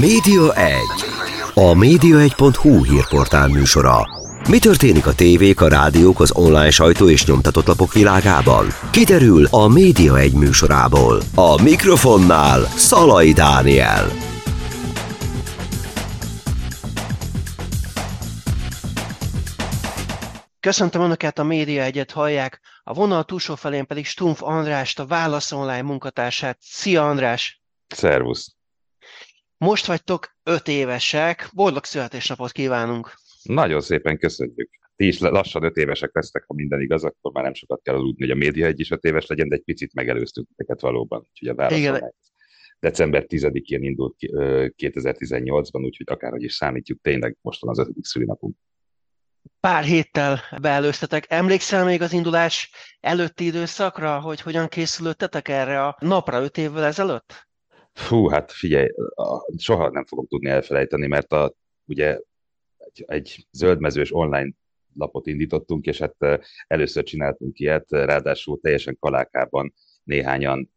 Média 1. A Média 1.hu hírportál műsora. Mi történik a tévék, a rádiók, az online sajtó és nyomtatott lapok világában? Kiderül a Média 1 műsorából. A mikrofonnál Szalai Dániel. Köszöntöm Önöket, a Média 1-et hallják, a vonal túlsó felén pedig Stumpf Andrást, a Válasz Online munkatársát. Szia András! Szervusz! Most vagytok 5 évesek, boldog születésnapot kívánunk! Nagyon szépen köszönjük! Ti is lassan 5 évesek lesztek, ha minden igaz, akkor már nem sokat kell aludni, hogy a Média 1 is 5 éves legyen, de egy picit megelőztünk teket valóban. Úgyhogy a Válasz Online december 10-én indult 2018-ban, úgyhogy akárhogy is számítjuk, tényleg mostan az 5. szülinapunk. Pár héttel beelőztetek. Emlékszel még az indulás előtti időszakra, hogy hogyan készülöttetek erre a napra 5 évvel ezelőtt? Fú, hát figyelj, soha nem fogom tudni elfelejteni, mert ugye egy zöldmezős online lapot indítottunk, és hát először csináltunk ilyet, ráadásul teljesen kalákában néhányan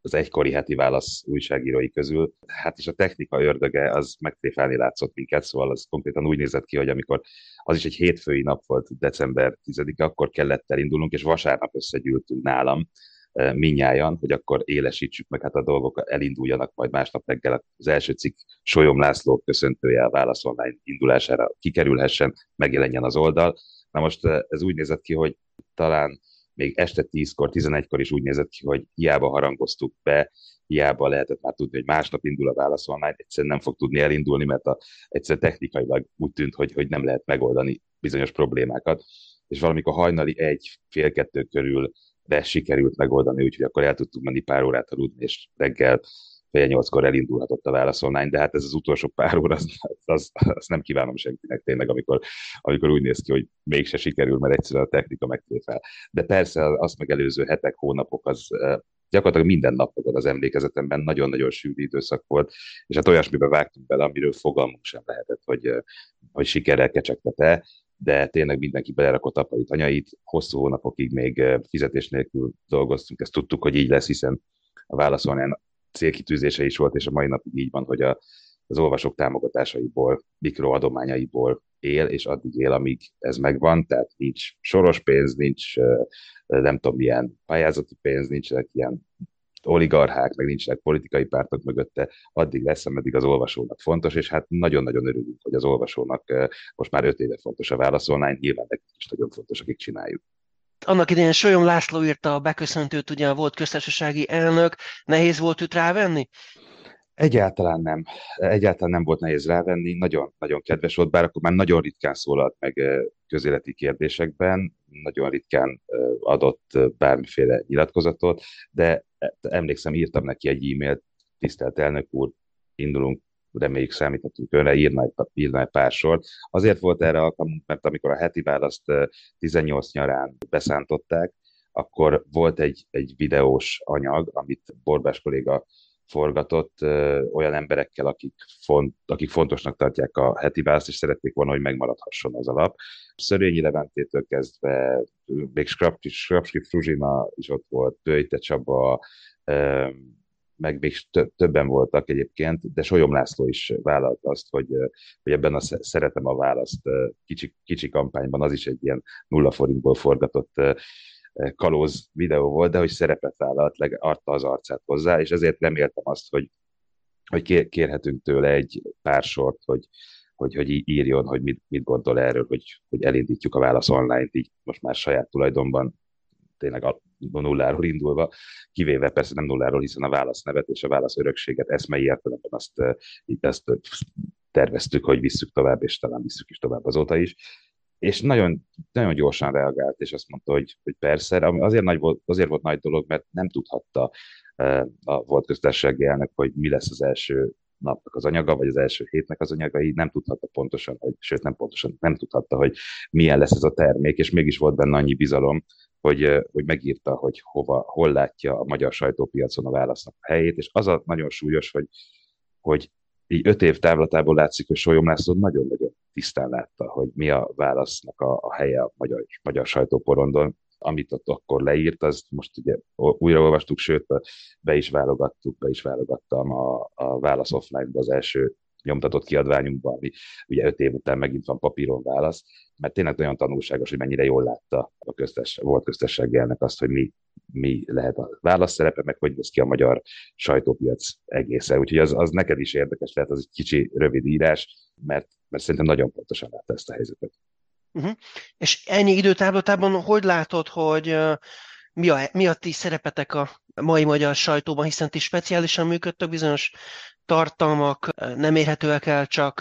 az egykori Heti Válasz újságírói közül. Hát és a technika ördöge az megtréfálni látszott minket, szóval az konkrétan úgy nézett ki, hogy amikor az is egy hétfői nap volt, december 10-e, akkor kellett elindulnunk, és vasárnap összegyűltünk nálam mindnyájan, hogy akkor élesítsük meg, hát a dolgok elinduljanak majd másnap reggel. Az első cikk Solyom László köszöntője a Válasz Online indulására kikerülhessen, megjelenjen az oldal. Na most ez úgy nézett ki, hogy talán még este 10-kor, 11-kor is úgy nézett ki, hogy hiába harangoztuk be, hiába lehetett már tudni, hogy másnap indul a Válasz Online, egyszerűen nem fog tudni elindulni, mert egyszerűen technikailag úgy tűnt, hogy nem lehet megoldani bizonyos problémákat. És valamikor hajnali 1-2 körül de sikerült megoldani, úgyhogy akkor el tudtuk menni pár órát aludni, és reggel 7-8-kor elindulhatott a Válasz Online, de hát ez az utolsó pár óra, azt nem kívánom senkinek tényleg, amikor úgy néz ki, hogy mégse sikerül, mert egyszerűen a technika megtréfál. De persze azt megelőző hetek, hónapok, az gyakorlatilag minden nap volt az emlékezetemben, nagyon-nagyon sűrű időszak volt, és hát olyasmiben vágtunk bele, amiről fogalmunk sem lehetett, hogy sikerrel kecsegtet-e, de tényleg mindenki belerakott apait, anyait, hosszú hónapokig még fizetés nélkül dolgoztunk, ezt tudtuk, hogy így lesz, hiszen a Válasz Online célkitűzése is volt, és a mai napig így van, hogy az olvasók támogatásaiból, mikroadományaiból él, és addig él, amíg ez megvan, tehát nincs soros pénz, nincs nem tudom milyen pályázati pénz, nincsenek ilyen oligarchák, meg nincsenek politikai pártok mögötte, addig lesz, ameddig az olvasónak fontos, és hát nagyon-nagyon örülünk, hogy az olvasónak most már 5 éve fontos a Válasz Online, nyilván nekik is nagyon fontos, akik csináljuk. Annak idején Solyom László írta a beköszöntőt, ugye a volt köztársasági elnök, nehéz volt őt rávenni? Egyáltalán nem volt nehéz rávenni, nagyon-nagyon kedves volt, bár akkor már nagyon ritkán szólalt meg közéleti kérdésekben, nagyon ritkán adott bármiféle nyilatkozatot, de emlékszem, írtam neki egy e-mailt, tisztelt elnök úr, indulunk, reméljük számíthatunk önre, írna egy pár sort. Azért volt erre alkalmunk, mert amikor a Heti Választ 18 nyarán beszántották, akkor volt egy videós anyag, amit Borbás kolléga forgatott olyan emberekkel, akik fontosnak tartják a Heti Választ, és szerették volna, hogy megmaradhasson az alap. Szörényi Leventétől kezdve, még Skrabski Fruzsina is ott volt, Böjte Csaba, meg még többen voltak egyébként, de Solyom László is vállalt azt, hogy ebben a Szeretem a Választ kicsi kampányban, az is egy ilyen 0 forintból forgatott kalóz videó volt, de hogy szerepet vállalt, adta az arcát hozzá, és ezért reméltem azt, hogy kérhetünk tőle egy pár sort, hogy írjon, hogy mit gondol erről, hogy elindítjuk a Válasz Online-t, így most már saját tulajdonban, tényleg a 0-ról indulva, kivéve persze nem 0-ról, hiszen a Válasz nevet és a Válasz örökséget eszmei értelemben azt terveztük, hogy visszük tovább, és talán visszük is tovább azóta is. És nagyon, nagyon gyorsan reagált, és azt mondta, hogy persze, azért volt nagy dolog, mert nem tudhatta a volt köztársasági elnök, hogy mi lesz az első napnak az anyaga, vagy az első hétnek az anyaga, így nem tudhatta pontosan, nem tudhatta, hogy milyen lesz ez a termék, és mégis volt benne annyi bizalom, hogy megírta, hogy hol látja a magyar sajtópiacon a Válasznak a helyét, és az a nagyon súlyos, hogy így 5 év távlatából látszik, hogy Solyom László nagyon-nagyon tisztán látta, hogy mi a Válasznak a helye a magyar sajtóporondon, amit ott akkor leírt, az most ugye újraolvastuk, sőt, be is válogattam a Válasz Offline-ba az első nyomtatott kiadványunkban, ami ugye 5 év után megint van papíron Válasz, mert tényleg nagyon tanulságos, hogy mennyire jól látta a volt köztársasági elnök azt, hogy mi lehet a Válasz szerepe, meg hogy néz ki a magyar sajtópiac egészen. Úgyhogy az neked is érdekes lehet, az egy kicsi rövid írás, mert szerintem nagyon pontosan látta ezt a helyzetet. Uh-huh. És ennyi időtávlatában hogy látod, hogy mi a ti szerepetek a mai magyar sajtóban, hiszen ti speciálisan működtök, bizonyos tartalmak nem érhetőek el csak,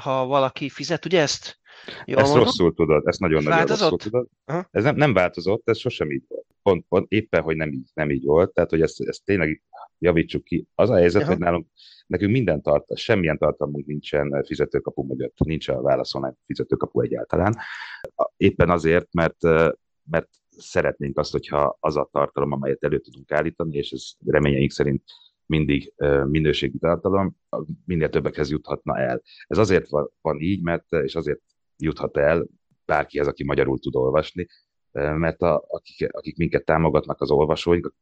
ha valaki fizet, ugye ezt? Jól ezt mondom? Rosszul tudod, ezt nagyon-nagyon rosszul tudod. Uh-huh. Ez nem változott, ez sosem így volt. Pont éppen, hogy nem így volt, tehát hogy ezt tényleg javítsuk ki. Az a helyzet, uh-huh, hogy nekünk semmilyen tartalmunk nincsen fizetőkapu mögött, nincs a Válasz Online fizetőkapu egyáltalán. Éppen azért, mert szeretnénk azt, hogyha az a tartalom, amelyet elő tudunk állítani, és ez reményeink szerint mindig minőségi tartalom, minél többekhez juthatna el. Ez azért van így, és azért juthat el bárkihez, aki magyarul tud olvasni, mert akik minket támogatnak, az olvasóink,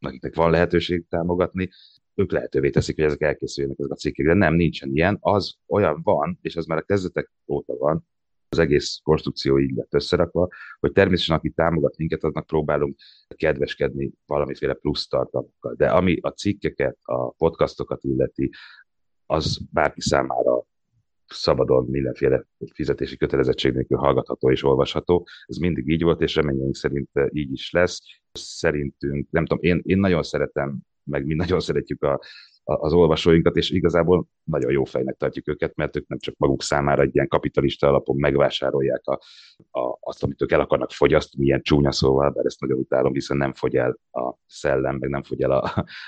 akiknek van lehetőség támogatni, ők lehetővé teszik, hogy ezek elkészüljenek ezek a cikkek, de nem, nincsen ilyen, az olyan van, és az már a kezdetek óta van, az egész konstrukció így lett összerakva, hogy természetesen aki támogat minket, aznak próbálunk kedveskedni valamiféle plusz tartalmakkal. De ami a cikkeket, a podcastokat illeti, az bárki számára szabadon mindenféle fizetési kötelezettség nélkül hallgatható és olvasható. Ez mindig így volt, és reményeink szerint így is lesz. Szerintünk, nem tudom, én nagyon szeretem, meg mi nagyon szeretjük az olvasóinkat, és igazából nagyon jó fejnek tartjuk őket, mert ők nem csak maguk számára egy ilyen kapitalista alapon megvásárolják azt, amit ők el akarnak fogyasztani, ilyen csúnya szóval, bár ezt nagyon utálom, hiszen nem fogy el a szellem, meg nem fogy el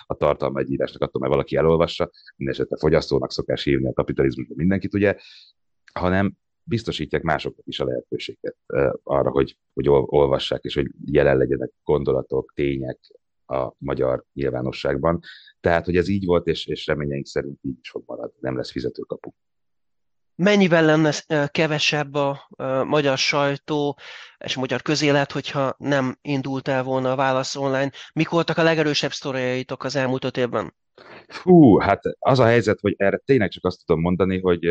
a tartalma egy írásnak, attól, mert valaki elolvassa, mindenesetre fogyasztónak szokás hívni a kapitalizmusban mindenkit, ugye, hanem biztosítják másoknak is a lehetőséget arra, hogy olvassák, és hogy jelen legyenek gondolatok, tények a magyar nyilvánosságban. Tehát, hogy ez így volt, és reményeink szerint így is fog maradni, nem lesz fizetőkapu. Mennyivel lenne kevesebb a magyar sajtó és a magyar közélet, hogyha nem indult el volna a Válasz Online? Mik voltak a legerősebb sztoriaitok az elmúlt 5 évben? Hú, hát az a helyzet, hogy erre tényleg csak azt tudom mondani, hogy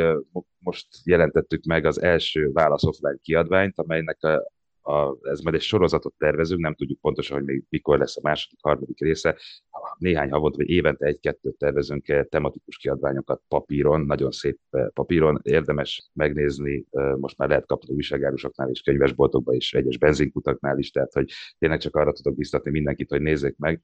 most jelentettük meg az első Válasz Offline kiadványt, amelynek ez majd egy sorozatot tervezünk, nem tudjuk pontosan, hogy még mikor lesz a második, harmadik része. Néhány havonta, vagy évente 1-2 tervezünk tematikus kiadványokat papíron, nagyon szép papíron, érdemes megnézni, most már lehet kapni újságárusoknál és könyvesboltokban és egyes benzinkutaknál is, tehát hogy tényleg csak arra tudok biztatni mindenkit, hogy nézzék meg,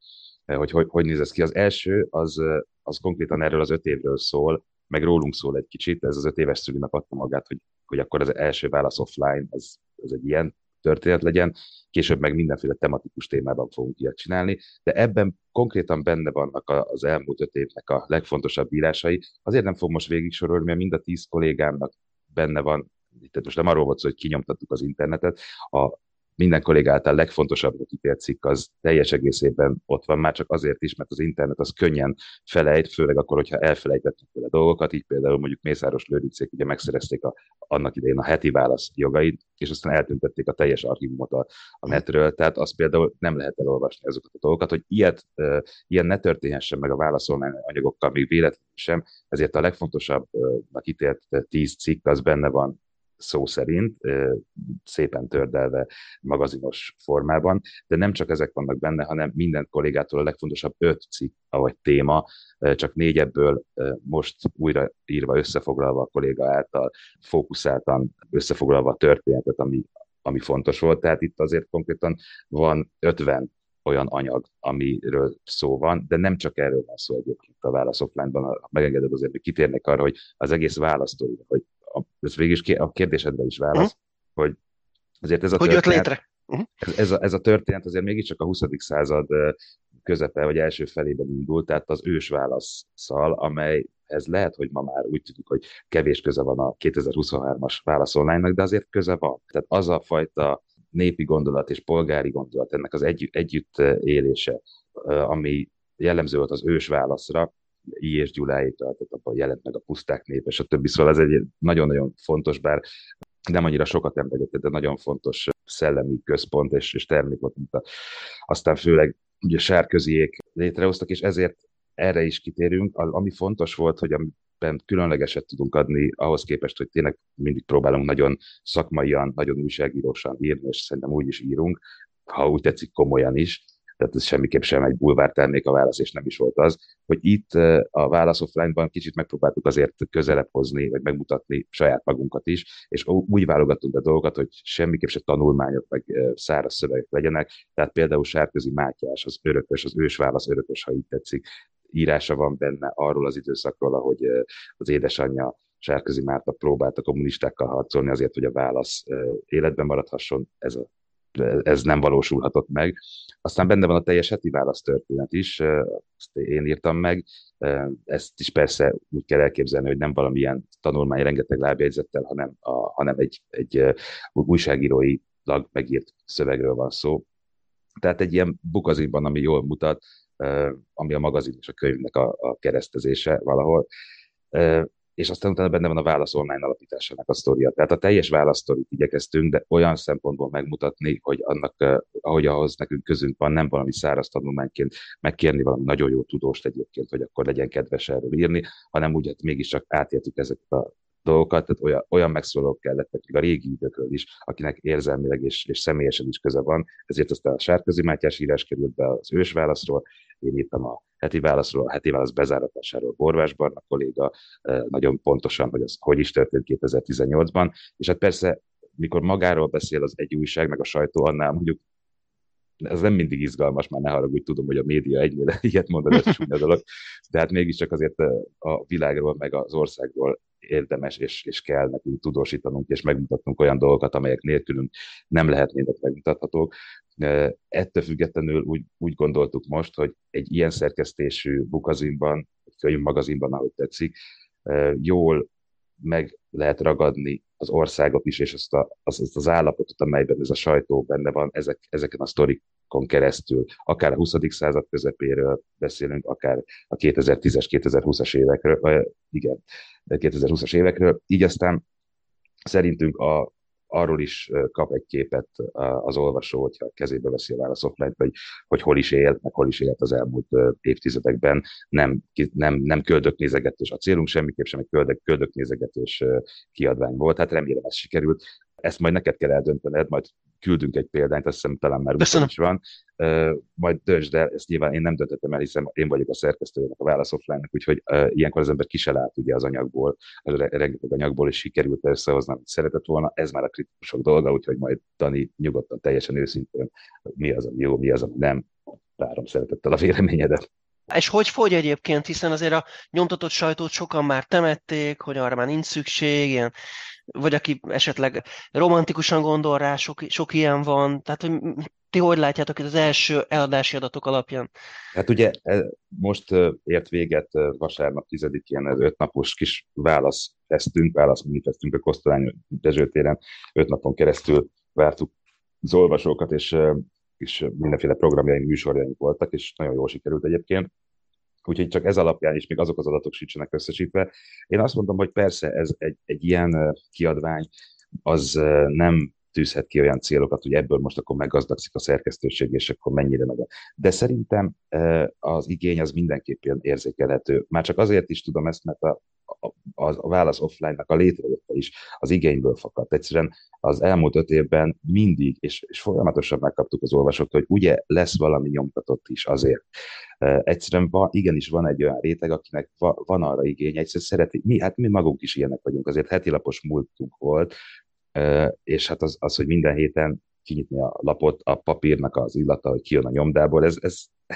hogy néz ez ki. Az első, az konkrétan erről az 5 évről szól, meg rólunk szól egy kicsit, ez az 5 éves szülinap adta magát, hogy akkor az első Válasz Offline, az egy ilyen történet legyen, később meg mindenféle tematikus témában fogunk ilyet csinálni, de ebben konkrétan benne vannak az elmúlt 5 évnek a legfontosabb írásai. Azért nem fogom most végig sorolni, mert mind a 10 kollégámnak benne van, tehát most nem arról volt szó, hogy kinyomtattuk az internetet, a minden kolléga által legfontosabbra kitér cikk az teljes egészében ott van, már csak azért is, mert az internet az könnyen felejt, főleg akkor, hogyha elfelejtettük vele dolgokat, így például mondjuk Mészáros Lőrincék ugye megszerezték annak idején a Heti Válasz jogait, és aztán eltüntették a teljes archívumot a netről, tehát azt például nem lehet elolvasni azokat a dolgokat, hogy ilyen ne történhessen meg a Válasz Online anyagokkal még véletlenül sem, ezért a legfontosabbnak ítélt 10 cikk az benne van szó szerint, szépen tördelve magazinos formában, de nem csak ezek vannak benne, hanem minden kollégától a legfontosabb 5 cikk, vagy téma, csak 4 ebből most újra írva, összefoglalva a kolléga által, fókuszáltan összefoglalva a történetet, ami fontos volt. Tehát itt azért konkrétan van 50 olyan anyag, amiről szó van, de nem csak erről van szó egyébként a Válasz Offline-ban, ha megengeded azért, hogy kitérnek arra, hogy az egész választóira, hogy ez végül is a kérdésedre is válasz, hogy azért ez a történet... Hogy jött létre? Ez a történet azért mégiscsak a 20. század közepe, vagy első felében indult, tehát az ős válasszal, amelyhez lehet, hogy ma már úgy tudjuk, hogy kevés köze van a 2023-as Válasz Online-nak, de azért köze van. Tehát az a fajta népi gondolat és polgári gondolat, ennek az együtt élése, ami jellemző volt az ős válaszra, I. és Gyuláékra, tehát abban jelent meg a Puszták népe, és a többi. Szóval ez egy nagyon-nagyon fontos, bár nem annyira sokat emlegetett, de nagyon fontos szellemi központ és termékot mutat. Aztán főleg ugye Sárköziék létrehoztak, és ezért erre is kitérünk. Ami fontos volt, hogy amiben különlegeset tudunk adni, ahhoz képest, hogy tényleg mindig próbálunk nagyon szakmaian, nagyon újságírósan írni, és szerintem úgy is írunk, ha úgy tetszik, komolyan is. Tehát ez semmiképp sem egy bulvártermék a válasz, és nem is volt az, hogy itt a Válasz Offline-ban kicsit megpróbáltuk azért közelebb hozni, vagy megmutatni saját magunkat is, és úgy válogattunk a dolgokat, hogy semmiképp se tanulmányok, meg száraz szövegek legyenek. Tehát például Sárközi Mátyás, az örökös, az ősválasz örökös, ha így tetszik, írása van benne arról az időszakról, ahogy az édesanyja Sárközi Márta próbált a kommunistákkal harcolni azért, hogy a válasz életben maradhasson. Ez nem valósulhatott meg. Aztán benne van a teljes Heti Válasz történet is, ezt én írtam meg, ezt is persze úgy kell elképzelni, hogy nem valamilyen tanulmány rengeteg lábjegyzettel, hanem egy újságíróilag megírt szövegről van szó. Tehát egy ilyen bukazinban, ami jól mutat, ami a magazin és a könyvnek a keresztezése valahol. És aztán utána benne van a Válasz Online alapításának a sztoria. Tehát a teljes válaszsztorit igyekeztünk, de olyan szempontból megmutatni, hogy annak, ahogy ahhoz nekünk közünk van, nem valami száraz tanulmányként megkérni valami nagyon jó tudóst egyébként, hogy akkor legyen kedves erről írni, hanem úgy, hát mégiscsak átéltük ezeket a dolgokat, tehát olyan megszólalók kellettek még a régi időkről is, akinek érzelmileg és személyesen is köze van, ezért aztán a Sárközi Mátyás írás került be az ősválaszról, én írtam a Heti Válaszról, a Heti Válasz bezáratásáról Borbás Barna kolléga, nagyon pontosan, hogy az hogy is történt 2018-ban, és hát persze, mikor magáról beszél az egy újság, meg a sajtó, annál mondjuk ez nem mindig izgalmas, már ne haragudj, tudom, hogy a média egyre ilyet mondani, ez csúnya dolog, de hát mégiscsak azért a világról, meg az országról érdemes, és kell nekünk tudósítanunk, és megmutatnunk olyan dolgokat, amelyek nélkülünk nem lehetnének megmutathatók. Ettől függetlenül úgy gondoltuk most, hogy egy ilyen szerkesztésű bukazinban, egy könyvmagazinban, ahogy tetszik, jól meg lehet ragadni az országot is, és azt az állapotot, amelyben ez a sajtó benne van, ezeken a sztorikon keresztül. Akár a 20. század közepéről beszélünk, akár a 2010-es, 2020-as évekről, 2020-as évekről. Így aztán szerintünk arról is kap egy képet az olvasó, hogyha kezébe veszi a Válasz Offline-t, hogy hol is élt, meg hol is élt az elmúlt évtizedekben. Nem köldöknézegetés. A célunk semmiképp sem egy köldöknézegetés kiadvány volt. Hát remélem ez sikerült. Ezt majd neked kell eldöntened, majd küldünk egy példányt, azt hiszem talán már úgy is van. Majd döntsd el, ezt nyilván én nem döntöttem el, hiszen én vagyok a szerkesztőjének a Válasz Offline-nak, úgyhogy ilyenkor az ember ki se lát ugye az anyagból, az rengeteg anyagból, és sikerült összehozni, amit szeretett volna. Ez már a kritikusok dolga, úgyhogy majd Dani nyugodtan, teljesen őszintén, mi az, ami jó, mi az, ami nem. Várom szeretettel a véleményedet. És hogy fogy egyébként, hiszen azért a nyomtatott sajtót sokan már temették, hogy arra már nincs szükség, ilyen, vagy aki esetleg romantikusan gondol rá, sok ilyen van. Tehát hogy ti hogy látjátok itt az első eladási adatok alapján? Hát ugye most ért véget vasárnap 10-én az 5 napos kis válaszműfesztünk a Kosztolány Dezső téren. 5 napon keresztül vártuk az olvasókat, és mindenféle programjaink, műsorjaink voltak, és nagyon jól sikerült egyébként. Úgyhogy csak ez alapján is még azok az adatok sincsenek összesítve. Én azt mondom, hogy persze ez egy ilyen kiadvány, az nem tűzhet ki olyan célokat, hogy ebből most akkor meggazdagszik a szerkesztőség, és akkor mennyire nagyon. De szerintem az igény az mindenképpen érzékelhető. Már csak azért is tudom ezt, mert a Válasz Offline-nak a létrejötte is az igényből fakadt. Egyszerűen az elmúlt 5 évben mindig, és folyamatosan megkaptuk az olvasóktól, hogy ugye lesz valami nyomtatott is azért. Egyszerűen igenis van egy olyan réteg, akinek van arra igény, egyszerűen szereti. Mi magunk is ilyenek vagyunk, azért hetilapos múltunk volt, és hát az, hogy minden héten kinyitni a lapot, a papírnak az illata, hogy kijön a nyomdából,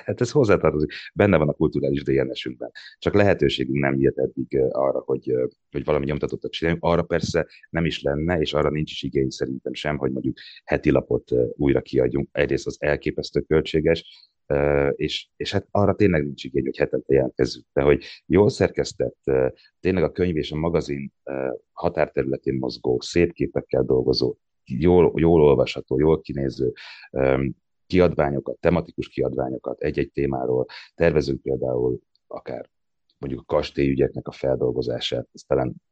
ez hozzátartozik. Benne van a kulturális DNS-ünkben. Csak lehetőségünk nem nyílt eddig arra, hogy valami nyomtatottat csináljunk. Arra persze nem is lenne, és arra nincs is igény szerintem sem, hogy mondjuk heti lapot újra kiadjunk. Egyrészt az elképesztő költséges, és hát arra tényleg nincs igény, hogy hetente jelentkezzük, de hogy jól szerkesztett, tényleg a könyv és a magazin határterületén mozgó, szép képekkel dolgozó, jól olvasható, jól kinéző kiadványokat, tematikus kiadványokat egy-egy témáról. Tervezünk például akár mondjuk a kastélyügyeknek a feldolgozását, ez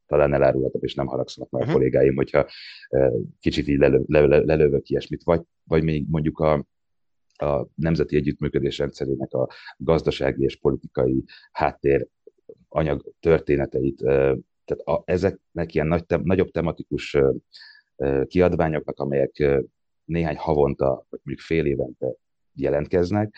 talán elárulhatom, és nem haragszanak már a kollégáim, hogyha kicsit így lelövök ilyesmit, vagy még mondjuk a nemzeti együttműködés rendszerének a gazdasági és politikai háttér anyag történeteit, tehát ezeknek ilyen nagyobb tematikus kiadványoknak, amelyek néhány havonta, vagy mondjuk fél évente jelentkeznek,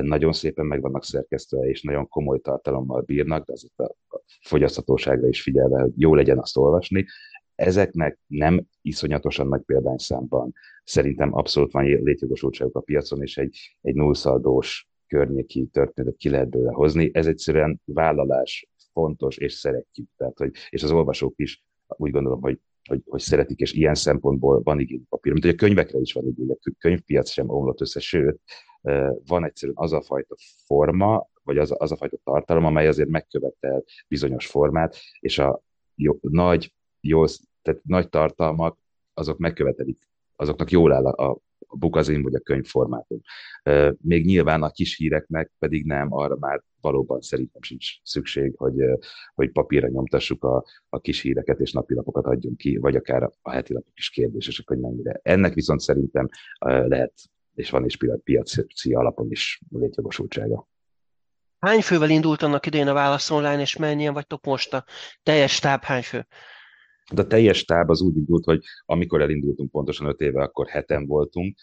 nagyon szépen meg vannak szerkesztve, és nagyon komoly tartalommal bírnak, de azért a fogyaszthatóságra is figyelve, hogy jó legyen azt olvasni. Ezeknek nem iszonyatosan nagy példányszámban. Szerintem abszolút van létjogosultságuk a piacon, és egy nullszaldós környéki történetet ki lehet bőle hozni. Ez egyszerűen vállalás, fontos, és szeretjük. Tehát, és az olvasók is úgy gondolom, hogy szeretik, és ilyen szempontból van igény papír, mint hogy a könyvekre is van igény, a könyvpiac sem omlott össze, sőt, van egyszerűen az a fajta forma, vagy az a fajta tartalom, amely azért megkövetel bizonyos formát, és a nagy tartalmak, azok megkövetelik, azoknak jól áll a bukazin vagy a könyvformátum. Még nyilván a kis híreknek pedig nem, arra már valóban szerintem sincs szükség, hogy papírra nyomtassuk a kis híreket, és napilapokat adjunk ki, vagy akár a heti lapok is kérdésesek, hogy mennyire. Ennek viszont szerintem lehet, és van is piaci alapon is létjogosultsága. Hány fővel indult annak idején a Válasz Online, és mennyien vagytok most? A teljes stáb hány fő? De a teljes stáb az úgy indult, hogy amikor elindultunk pontosan 5 éve, akkor 7-en voltunk,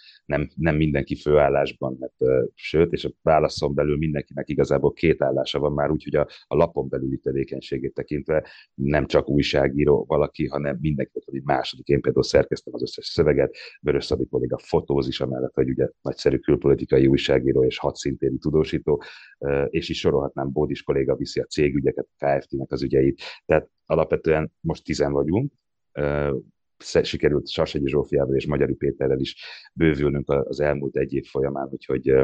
nem mindenki főállásban, mert, sőt, és a Válaszon belül mindenkinek igazából 2 állása van már, úgyhogy a lapon belüli tevékenységét tekintve nem csak újságíró valaki, hanem mindenki, egy második. Én például szerkesztem az összes szöveget, Vörös Szabi kolléga fotózis, amellett, hogy ugye nagyszerű külpolitikai újságíró és 6 szintéri tudósító, és is sorolhatnám, Bódis kolléga viszi a cégügyeket, Kft-nek az ügyeit. Tehát alapvetően most 10 vagyunk, sikerült Sarségi Zsófiával és Magyari Péterrel is bővülnünk az elmúlt 1 év folyamán, úgyhogy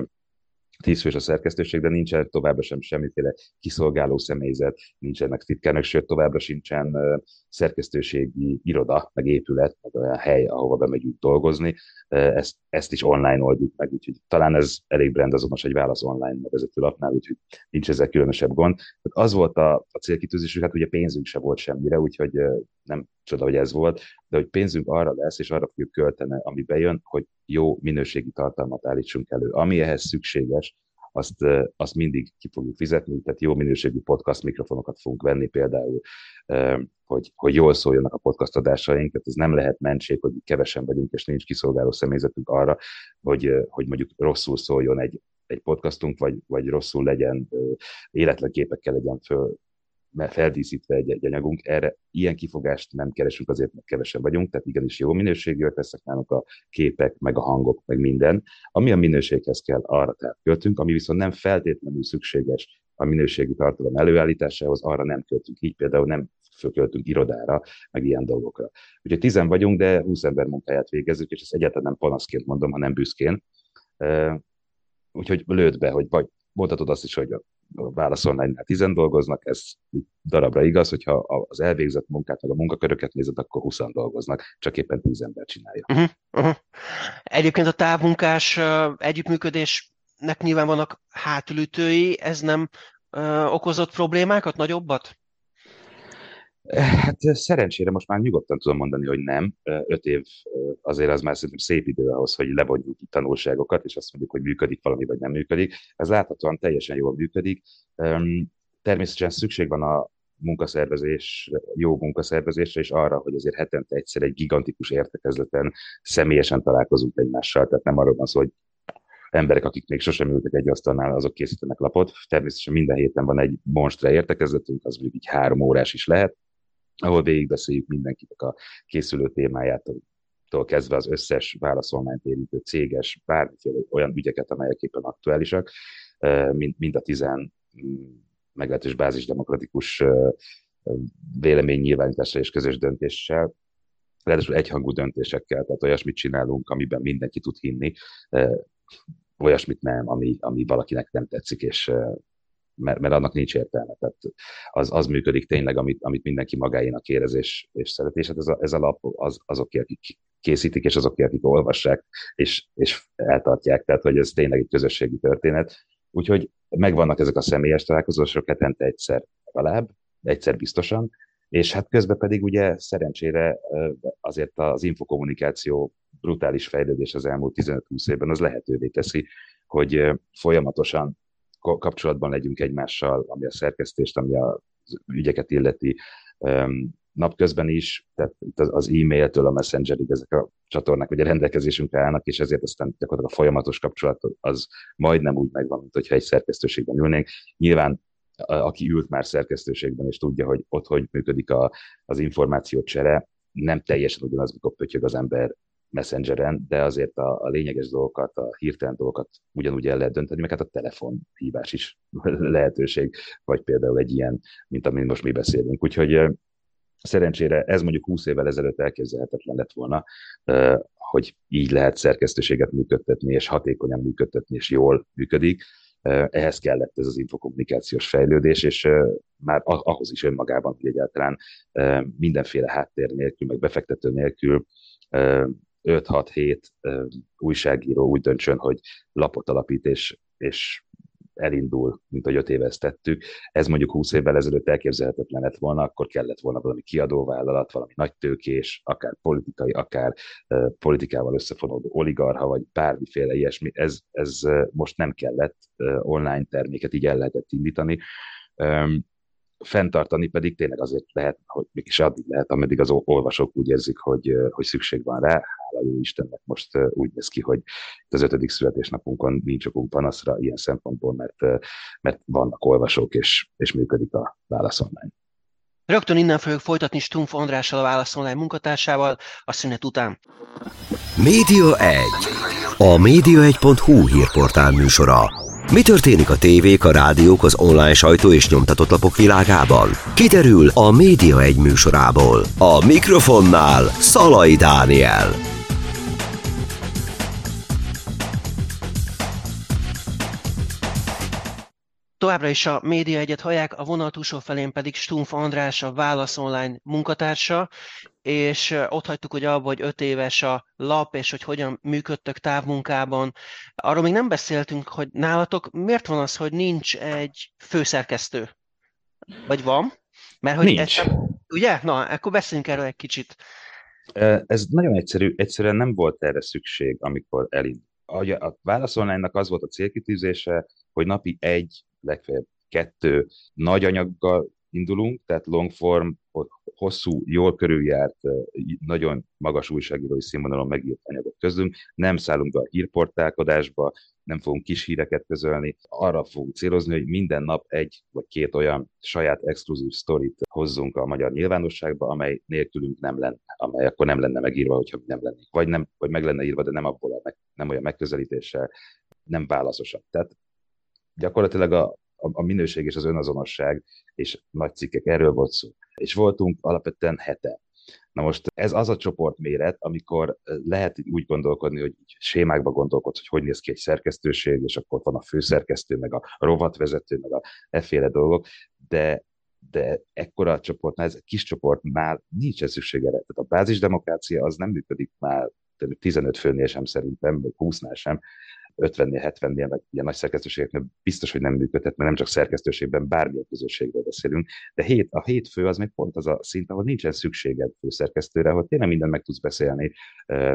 10 fős a szerkesztőség, de nincsen továbbra sem semmiféle kiszolgáló személyzet, nincsenek titkárnök, sőt továbbra sincsen szerkesztőségi iroda, meg épület, meg olyan hely, ahova bemegyünk dolgozni. Ezt is online oldjuk meg, úgyhogy talán ez elég brandazonos egy Válasz Online nevezetű lapnál, úgyhogy nincs ezzel különösebb gond. Tehát az volt a célkitűzésünk, hát ugye pénzünk se volt semmire, úgyhogy nem csoda, hogy ez volt, de hogy pénzünk arra lesz, és arra fogjuk költeni, ami bejön, hogy jó minőségi tartalmat állítsunk elő. Ami ehhez szükséges, azt mindig ki fogjuk fizetni, tehát jó minőségű podcast mikrofonokat fogunk venni például, hogy jól szóljanak a podcast adásaink, tehát ez nem lehet mentség, hogy kevesen vagyunk, és nincs kiszolgáló személyzetünk arra, hogy mondjuk rosszul szóljon egy podcastunk, vagy rosszul legyen, életlen képekkel legyen feldíszítve egy anyagunk. Erre ilyen kifogást nem keresünk, azért meg kevesen vagyunk, tehát igenis jó minőségűek lesznek nálunk a képek, meg a hangok, meg minden. Ami a minőséghez kell, arra tehát költünk, ami viszont nem feltétlenül szükséges a minőségi tartalom előállításához, arra nem költünk. Így például nem költünk irodára, meg ilyen dolgokra. Ugye 10 vagyunk, de 20 ember munkáját végezzük, és ezt egyáltalán nem panaszként mondom, hanem büszkén. Úgyhogy lőd be, hogy vagy mondhatod azt is, hogy a Válasz Online-nál 10 dolgoznak, ez darabra igaz, hogyha az elvégzett munkát, meg a munkaköröket nézed, akkor 20 dolgoznak, csak éppen 10 ember csinálja. Egyébként a távmunkás együttműködésnek nyilván vannak hátulütői, ez nem okozott problémákat, nagyobbat? Hát szerencsére most már nyugodtan tudom mondani, hogy nem. 5 év azért az már szerintem szép idő ahhoz, hogy levonjuk itt tanulságokat, és azt mondjuk, hogy működik valami, vagy nem működik. Ez láthatóan teljesen jól működik. Természetesen szükség van a munkaszervezés, jó munkaszervezésre, és arra, hogy azért hetente egyszer egy gigantikus értekezleten személyesen találkozunk egymással. Tehát nem arról van szó, hogy emberek, akik még sosem ültek egy asztalnál, azok készítenek lapot. Természetesen minden héten van egy monstre értekezletünk, az még így 3 órás is lehet, ahol végigbeszéljük mindenkinek a készülő témájától kezdve az összes Válasz Online érintő céges, bármiféle olyan ügyeket, amelyek éppen aktuálisak, mind a 10 meglehetős bázisdemokratikus véleménynyilvánításra és közös döntéssel, ráadásul egyhangú döntésekkel, tehát olyasmit csinálunk, amiben mindenki tud hinni, olyasmit nem, ami valakinek nem tetszik, és mert annak nincs értelme. Tehát az működik tényleg, amit mindenki magáénak érez és szeret. És hát ez a lap azokért, akik készítik, és azokért, akik olvassák, és eltartják. Tehát, hogy ez tényleg egy közösségi történet. Úgyhogy megvannak ezek a személyes találkozások, hetente egyszer legalább, egyszer biztosan, és hát közben pedig ugye szerencsére azért az infokommunikáció brutális fejlődés az elmúlt 15-20 évben az lehetővé teszi, hogy folyamatosan kapcsolatban legyünk egymással, ami a szerkesztést, ami az ügyeket illeti napközben is, tehát az e-mailtől a messengerig ezek a csatornák ugye rendelkezésünkre állnak, és ezért aztán gyakorlatilag a folyamatos kapcsolat az majdnem úgy megvan, mint hogyha egy szerkesztőségben ülnénk. Nyilván aki ült már szerkesztőségben, és tudja, hogy ott hogy működik az információcsere, nem teljesen ugyanaz, mikor pöttyög az ember messengeren, de azért a lényeges dolgokat, a hirtelen dolgokat ugyanúgy el lehet dönteni, meg hát a telefonhívás is lehetőség, vagy például egy ilyen, mint amit most mi beszélünk. Úgyhogy szerencsére ez mondjuk 20 évvel ezelőtt elképzelhetetlen lett volna, hogy így lehet szerkesztőséget működtetni, és hatékonyan működtetni, és jól működik. Ehhez kellett ez az infokommunikációs fejlődés, és már ahhoz is önmagában, hogy egyáltalán mindenféle háttér nélkül, meg befektető nélkül 5-6-7 újságíró úgy döntsön, hogy lapot alapít, és elindul, mint ahogy 5 éve ezt tettük. Ez mondjuk 20 évvel ezelőtt elképzelhetetlen lett volna, akkor kellett volna valami kiadóvállalat, valami nagy tőkés, akár politikai, akár politikával összefonódó oligarha, vagy bármiféle ilyesmi. Ez most nem kellett, online terméket így el lehetett indítani. Fenntartani pedig tényleg azért lehet, hogy mégis addig lehet, ameddig az olvasók úgy érzik, hogy szükség van rá. Hála jó Istennek most úgy néz ki, hogy itt az 5. születésnapunkon nincs okunk panaszra ilyen szempontból, mert vannak olvasók, és működik a Válasz Online. Rögtön innen fogjuk folytatni Stumpf Andrással, a Válasz Online munkatársával, a szünet után. Média 1. A média1.hu hírportál műsora. Mi történik a tévék, a rádiók, az online sajtó és nyomtatott lapok világában? Kiderül a Média 1 műsorából. A mikrofonnál Szalai Dániel. Továbbra is a Média 1-et hallják, a vonal túlsó felén pedig Stumpf András, a Válasz Online munkatársa, és ott hagytuk, hogy abba, hogy 5 éves a lap, és hogy hogyan működtök távmunkában. Arról még nem beszéltünk, hogy nálatok miért van az, hogy nincs egy főszerkesztő? Vagy van? Mert hogy nincs. Ugye? Na, akkor beszéljünk erről egy kicsit. Ez nagyon egyszerű. Egyszerűen nem volt erre szükség, amikor elindult. A Válasz Online-nak az volt a célkitűzése, hogy napi 1, legfeljebb 2 nagy anyaggal indulunk, tehát longform, hosszú, jól körüljárt, nagyon magas újságírói színvonalon megírt anyagot közlünk, nem szállunk be a hírportálkodásba, nem fogunk kis híreket közölni, arra fogunk célozni, hogy minden nap 1 vagy 2 olyan saját exkluzív sztorit hozzunk a magyar nyilvánosságba, amely nélkülünk nem lenne, amely akkor nem lenne megírva, hogyha mi nem lennénk, vagy meg lenne írva, de nem abból nem olyan megközelítéssel, nem válaszosan. Tehát gyakorlatilag a minőség és az önazonosság és nagy cikkek, erről volt szó. És voltunk alapvetően 7-en. Na most ez az a csoportméret, amikor lehet úgy gondolkodni, hogy sémákba gondolkodsz, hogy néz ki egy szerkesztőség, és akkor van a főszerkesztő, meg a rovatvezető, meg a efféle dolgok, de ekkora a csoportnál, ez egy kis csoportnál nincs ez szüksége erre. Tehát a bázisdemokrácia az nem működik már 15 főnél sem szerintem, vagy 20-nál sem, 50-nél, 70-nél, meg ilyen nagy szerkesztőségeknél biztos, hogy nem működhet, mert nem csak szerkesztőségben, bármilyen közösségről beszélünk, de a 7 fő az még pont az a szint, ahol nincsen szükséged főszerkesztőre, hogy tényleg mindent meg tudsz beszélni,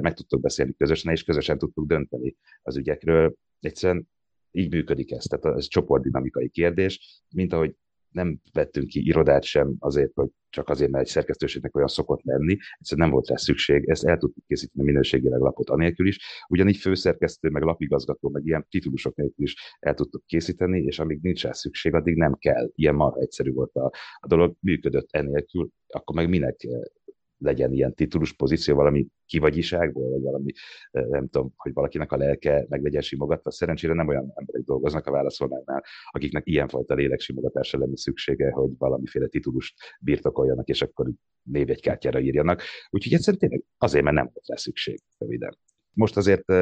meg tudtok beszélni közösen, és közösen tudtuk dönteni az ügyekről. Egyszerűen így működik ez, tehát ez csoportdinamikai kérdés, mint ahogy nem vettünk ki irodát sem azért, hogy csak azért, mert egy szerkesztőségnek olyan szokott lenni, egyszerűen nem volt rá szükség, ezt el tudtuk készíteni minőségileg lapot anélkül is, ugyanígy főszerkesztő, meg lapigazgató, meg ilyen titulusok nélkül is el tudtuk készíteni, és amíg nincs rá szükség, addig nem kell, ilyen marha egyszerű volt a dolog, működött enélkül, akkor meg minek legyen ilyen titulus pozíció, valami kivagyiságból, vagy valami, nem tudom, hogy valakinek a lelke meg legyen simogatva. Szerencsére nem olyan emberek dolgoznak a Válasz Online-nál, akiknek ilyenfajta léleksimogatásra lenne szüksége, hogy valamiféle titulust birtokoljanak, és akkor névjegykártyára írjanak. Úgyhogy egyszerűen tényleg azért, mert nem volt rá szükség. Röviden. Most azért,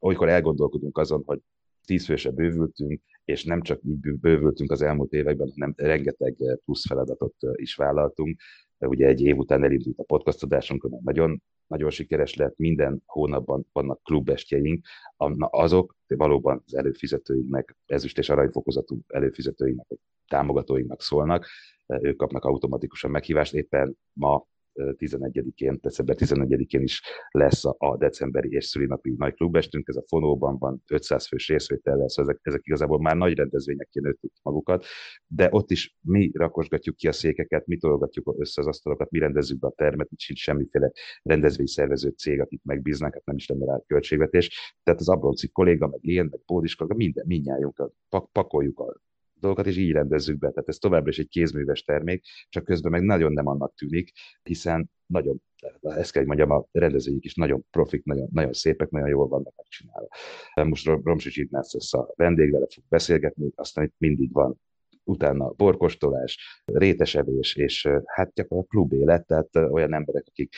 olykor elgondolkodunk azon, hogy 10 fősre bővültünk, és nem csak bővültünk az elmúlt években, hanem rengeteg plusz feladatot is vállaltunk. Ugye egy év után elindult a podcast adásunk, nagyon nagyon sikeres lett, minden hónapban vannak klubestjeink, azok valóban az előfizetőinknek, ezüst és aranyfokozatú előfizetőinknek, támogatóinknak szólnak, ők kapnak automatikusan meghívást, éppen ma 11-én, december 11-én is lesz a decemberi és szülinapi nagy klubestünk, ez a Fonóban van, 500 fős részvétellel, szóval ezek igazából már nagy rendezvényekként nőtték magukat, de ott is mi rakosgatjuk ki a székeket, mi tologatjuk össze az asztalokat, mi rendezzük be a termet, itt sincs semmiféle rendezvényszervező cég, akik megbíznak, hát nem is lenne rá a költségvetés, tehát az Abronci kolléga, meg én, meg Bódiska, minden, mindnyájunkat pakoljuk a dolgokat, és így rendezzük be. Tehát ez továbbra is egy kézműves termék, csak közben meg nagyon nem annak tűnik, hiszen nagyon, ezt kell, hogy mondjam, a rendezvények is nagyon profik, nagyon, nagyon szépek, nagyon jól vannak megcsinálva. Most Romsics Ignács lesz a vendég, vele fog beszélgetni, aztán itt mindig van utána borkostolás, rétesevés, és hát gyakorlatilag klubélet, tehát olyan emberek, akik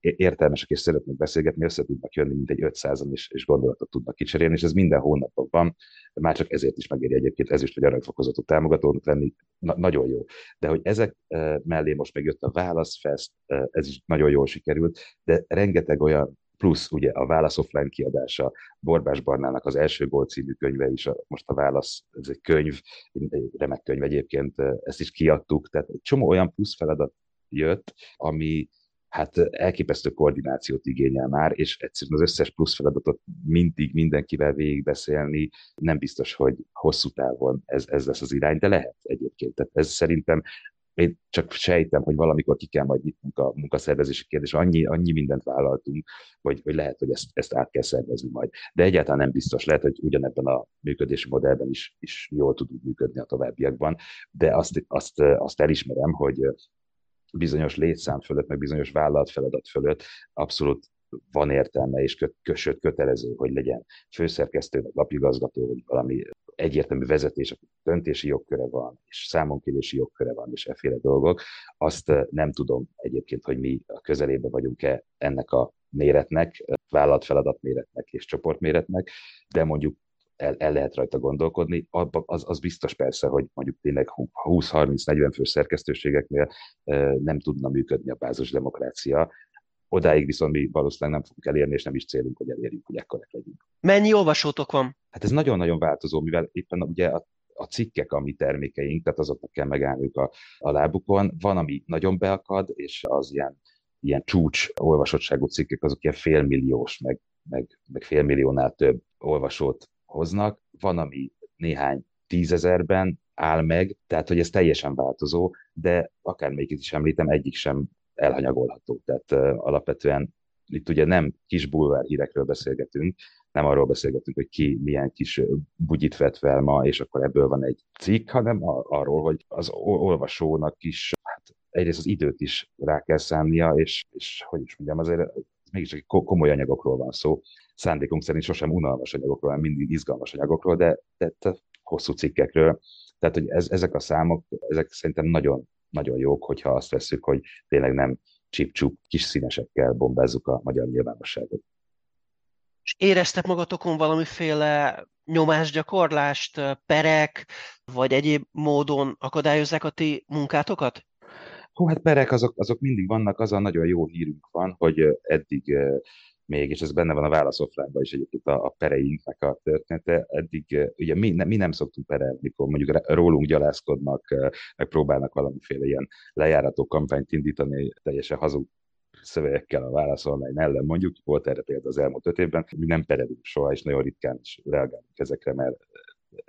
értelmesek és szeretnek beszélgetni, össze tudnak jönni, mint egy 500-an és gondolatot tudnak kicserélni, és ez minden hónapban van, már csak ezért is megéri egyébként ezüst vagy aranyfokozatú támogatónak lenni, nagyon jó. De hogy ezek mellé most megjött a Válaszfest, ez is nagyon jól sikerült, de rengeteg olyan plusz ugye a Válasz Offline kiadása, Borbás Barnának az első Gól című könyve is, most a Válasz, ez egy könyv, egy remek könyv egyébként, ezt is kiadtuk, tehát egy csomó olyan plusz feladat jött, ami hát elképesztő koordinációt igényel már, és egyszerűen az összes plusz feladatot mindig mindenkivel végigbeszélni, nem biztos, hogy hosszú távon ez lesz az irány, de lehet egyébként, tehát ez szerintem én csak sejtem, hogy valamikor ki kell majd nyitnunk a munkaszervezési kérdés. Annyi mindent vállaltunk, hogy lehet, hogy ezt át kell szervezni majd. De egyáltalán nem biztos, lehet, hogy ugyanebben a működési modellben is jól tudunk működni a továbbiakban, de azt elismerem, hogy bizonyos létszám fölött, meg bizonyos vállalt feladat fölött abszolút van értelme, és kötelező, hogy legyen főszerkesztő, vagy lapigazgató, vagy valami egyértelmű vezetés, aki döntési jogköre van, és számonkérési jogköre van, és efféle dolgok. Azt nem tudom egyébként, hogy mi a közelében vagyunk-e ennek a méretnek, vállalt feladat méretnek és csoportméretnek, de mondjuk el lehet rajta gondolkodni. Az biztos persze, hogy mondjuk tényleg 20-30-40 fős szerkesztőségeknél nem tudna működni a bázis demokrácia. Odáig viszont mi valószínűleg nem fogunk elérni, és nem is célunk, hogy elérjünk, hogy ekkorek legyünk. Mennyi olvasótok van? Hát ez nagyon-nagyon változó, mivel éppen ugye a cikkek a mi termékeink, tehát azoknak kell megállniuk a lábukon. Van, ami nagyon beakad, és az ilyen csúcs olvasottságú cikkek, azok ilyen félmilliós, meg félmilliónál több olvasót hoznak. Van, ami néhány tízezerben áll meg, tehát hogy ez teljesen változó, de akármelyiket is említem, egyik sem elhanyagolható. Tehát alapvetően itt ugye nem kis bulvár hírekről beszélgetünk, nem arról beszélgetünk, hogy ki milyen kis bugyit vett fel ma, és akkor ebből van egy cikk, hanem arról, hogy az olvasónak is egyrészt az időt is rá kell szánnia, és hogy is mondjam, azért mégiscsak komoly anyagokról van szó. Szándékunk szerint sosem unalmas anyagokról, hanem mindig izgalmas anyagokról, de hosszú cikkekről. Tehát, hogy ezek a számok, ezek szerintem nagyon jók, hogyha azt veszük, hogy tényleg nem csip-csup kis színesekkel bombázzuk a magyar nyilvánosságot. És éreztek magatokon valamiféle nyomásgyakorlást, perek, vagy egyéb módon akadályozzák a ti munkátokat? Hú, hát perek azok mindig vannak, az a nagyon jó hírünk van, hogy eddig még, és ez benne van a Válasz Offline-ban is egyébként a pereinknek a története, eddig ugye mi nem szoktunk perelni, mikor mondjuk rólunk gyalázkodnak, meg próbálnak valamiféle ilyen lejárató kampányt indítani, teljesen hazug szövegekkel a Válasz Online ellen mondjuk, volt erre példa az elmúlt 5 évben, mi nem perelünk soha, és nagyon ritkán is reagálunk ezekre, mert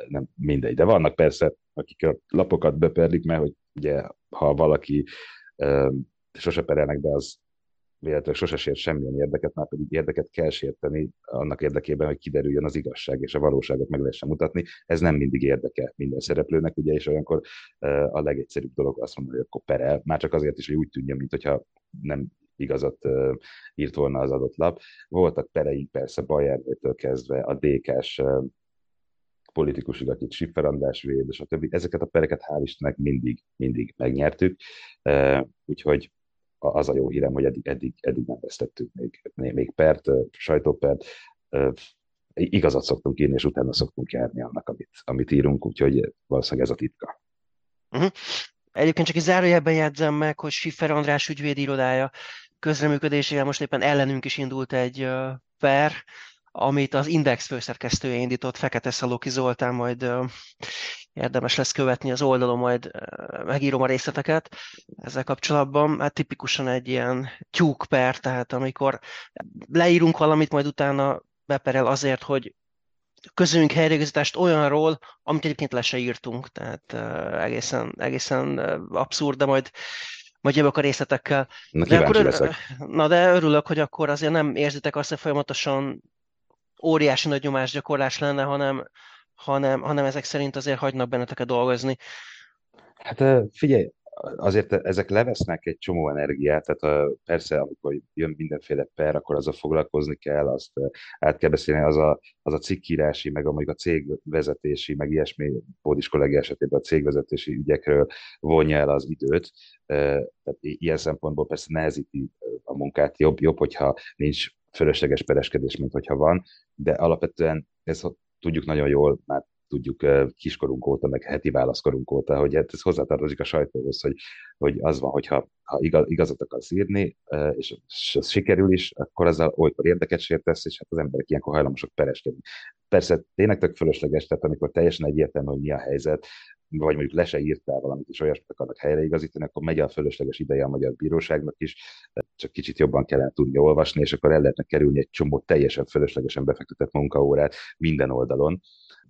nem mindegy. De vannak persze, akik a lapokat beperlik, mert hogy ugye, ha valaki sose perelnek be, az véletlenül sose sért semmilyen érdeket, már pedig érdeket kell sérteni annak érdekében, hogy kiderüljön az igazság, és a valóságot meg lehessen mutatni. Ez nem mindig érdeke minden szereplőnek, ugye, és olyankor a legegyszerűbb dolog azt mondani, hogy akkor perel, már csak azért is, hogy úgy tűnjön, mintha nem igazat írt volna az adott lap. Voltak pereink persze Bajárnétől kezdve a DK-s politikusok, akik Schiffer András véd, és a többi. Ezeket a pereket hál' Istennek mindig megnyertük, úgyhogy az a jó hírem, hogy eddig nem vesztettünk még pert, sajtópert. Igazat szoktunk írni, és utána szoktunk járni annak, amit írunk, úgyhogy valószínűleg ez a titka. Uh-huh. Egyébként csak egy zárójelben jegyzem meg, hogy Schiffer András ügyvédirodája közreműködésével most éppen ellenünk is indult egy per, amit az Index főszerkesztője indított, Fekete Szalóki Zoltán, majd érdemes lesz követni az oldalon, majd megírom a részleteket ezzel kapcsolatban. Hát tipikusan egy ilyen tyúkper, tehát amikor leírunk valamit, majd utána beperel azért, hogy közülünk helyreigazítást olyanról, amit egyébként le se írtunk, tehát egészen abszurd, de majd jövök a részletekkel. De örülök, hogy akkor azért nem érzitek azt, hogy folyamatosan óriási nagy nyomásgyakorlás lenne, hanem ezek szerint azért hagynak benneteket dolgozni. Hát figyelj, azért ezek levesznek egy csomó energiát, tehát persze, amikor jön mindenféle per, akkor azzal foglalkozni kell, azt át kell beszélni, az a cikkírási, meg a cégvezetési, meg ilyesmi, Pódis kollégia esetében a cégvezetési ügyekről vonja el az időt. Tehát ilyen szempontból persze nehezíti a munkát, jobb, hogyha nincs fölösleges pereskedés, mint hogyha van, de alapvetően ez tudjuk nagyon jól, már tudjuk kiskorunk óta, meg Heti Válaszkorunk óta, hogy ez hozzátartozik a sajtóhoz, hogy az van, hogyha igazat akarsz írni, és az sikerül is, akkor azzal olykor érdeket sértesz, és hát az emberek ilyenkor hajlamosok pereskedni. Persze tényleg tök fölösleges, tehát amikor teljesen egyértelmű, hogy mi a helyzet, vagy mondjuk le se írtál valamit, és olyasmit akarnak helyreigazítani, akkor megy a fölösleges ideje a Magyar Bíróságnak is, csak kicsit jobban kellene tudni olvasni, és akkor el lehetne kerülni egy csomó teljesen fölöslegesen befektetett munkaórát minden oldalon.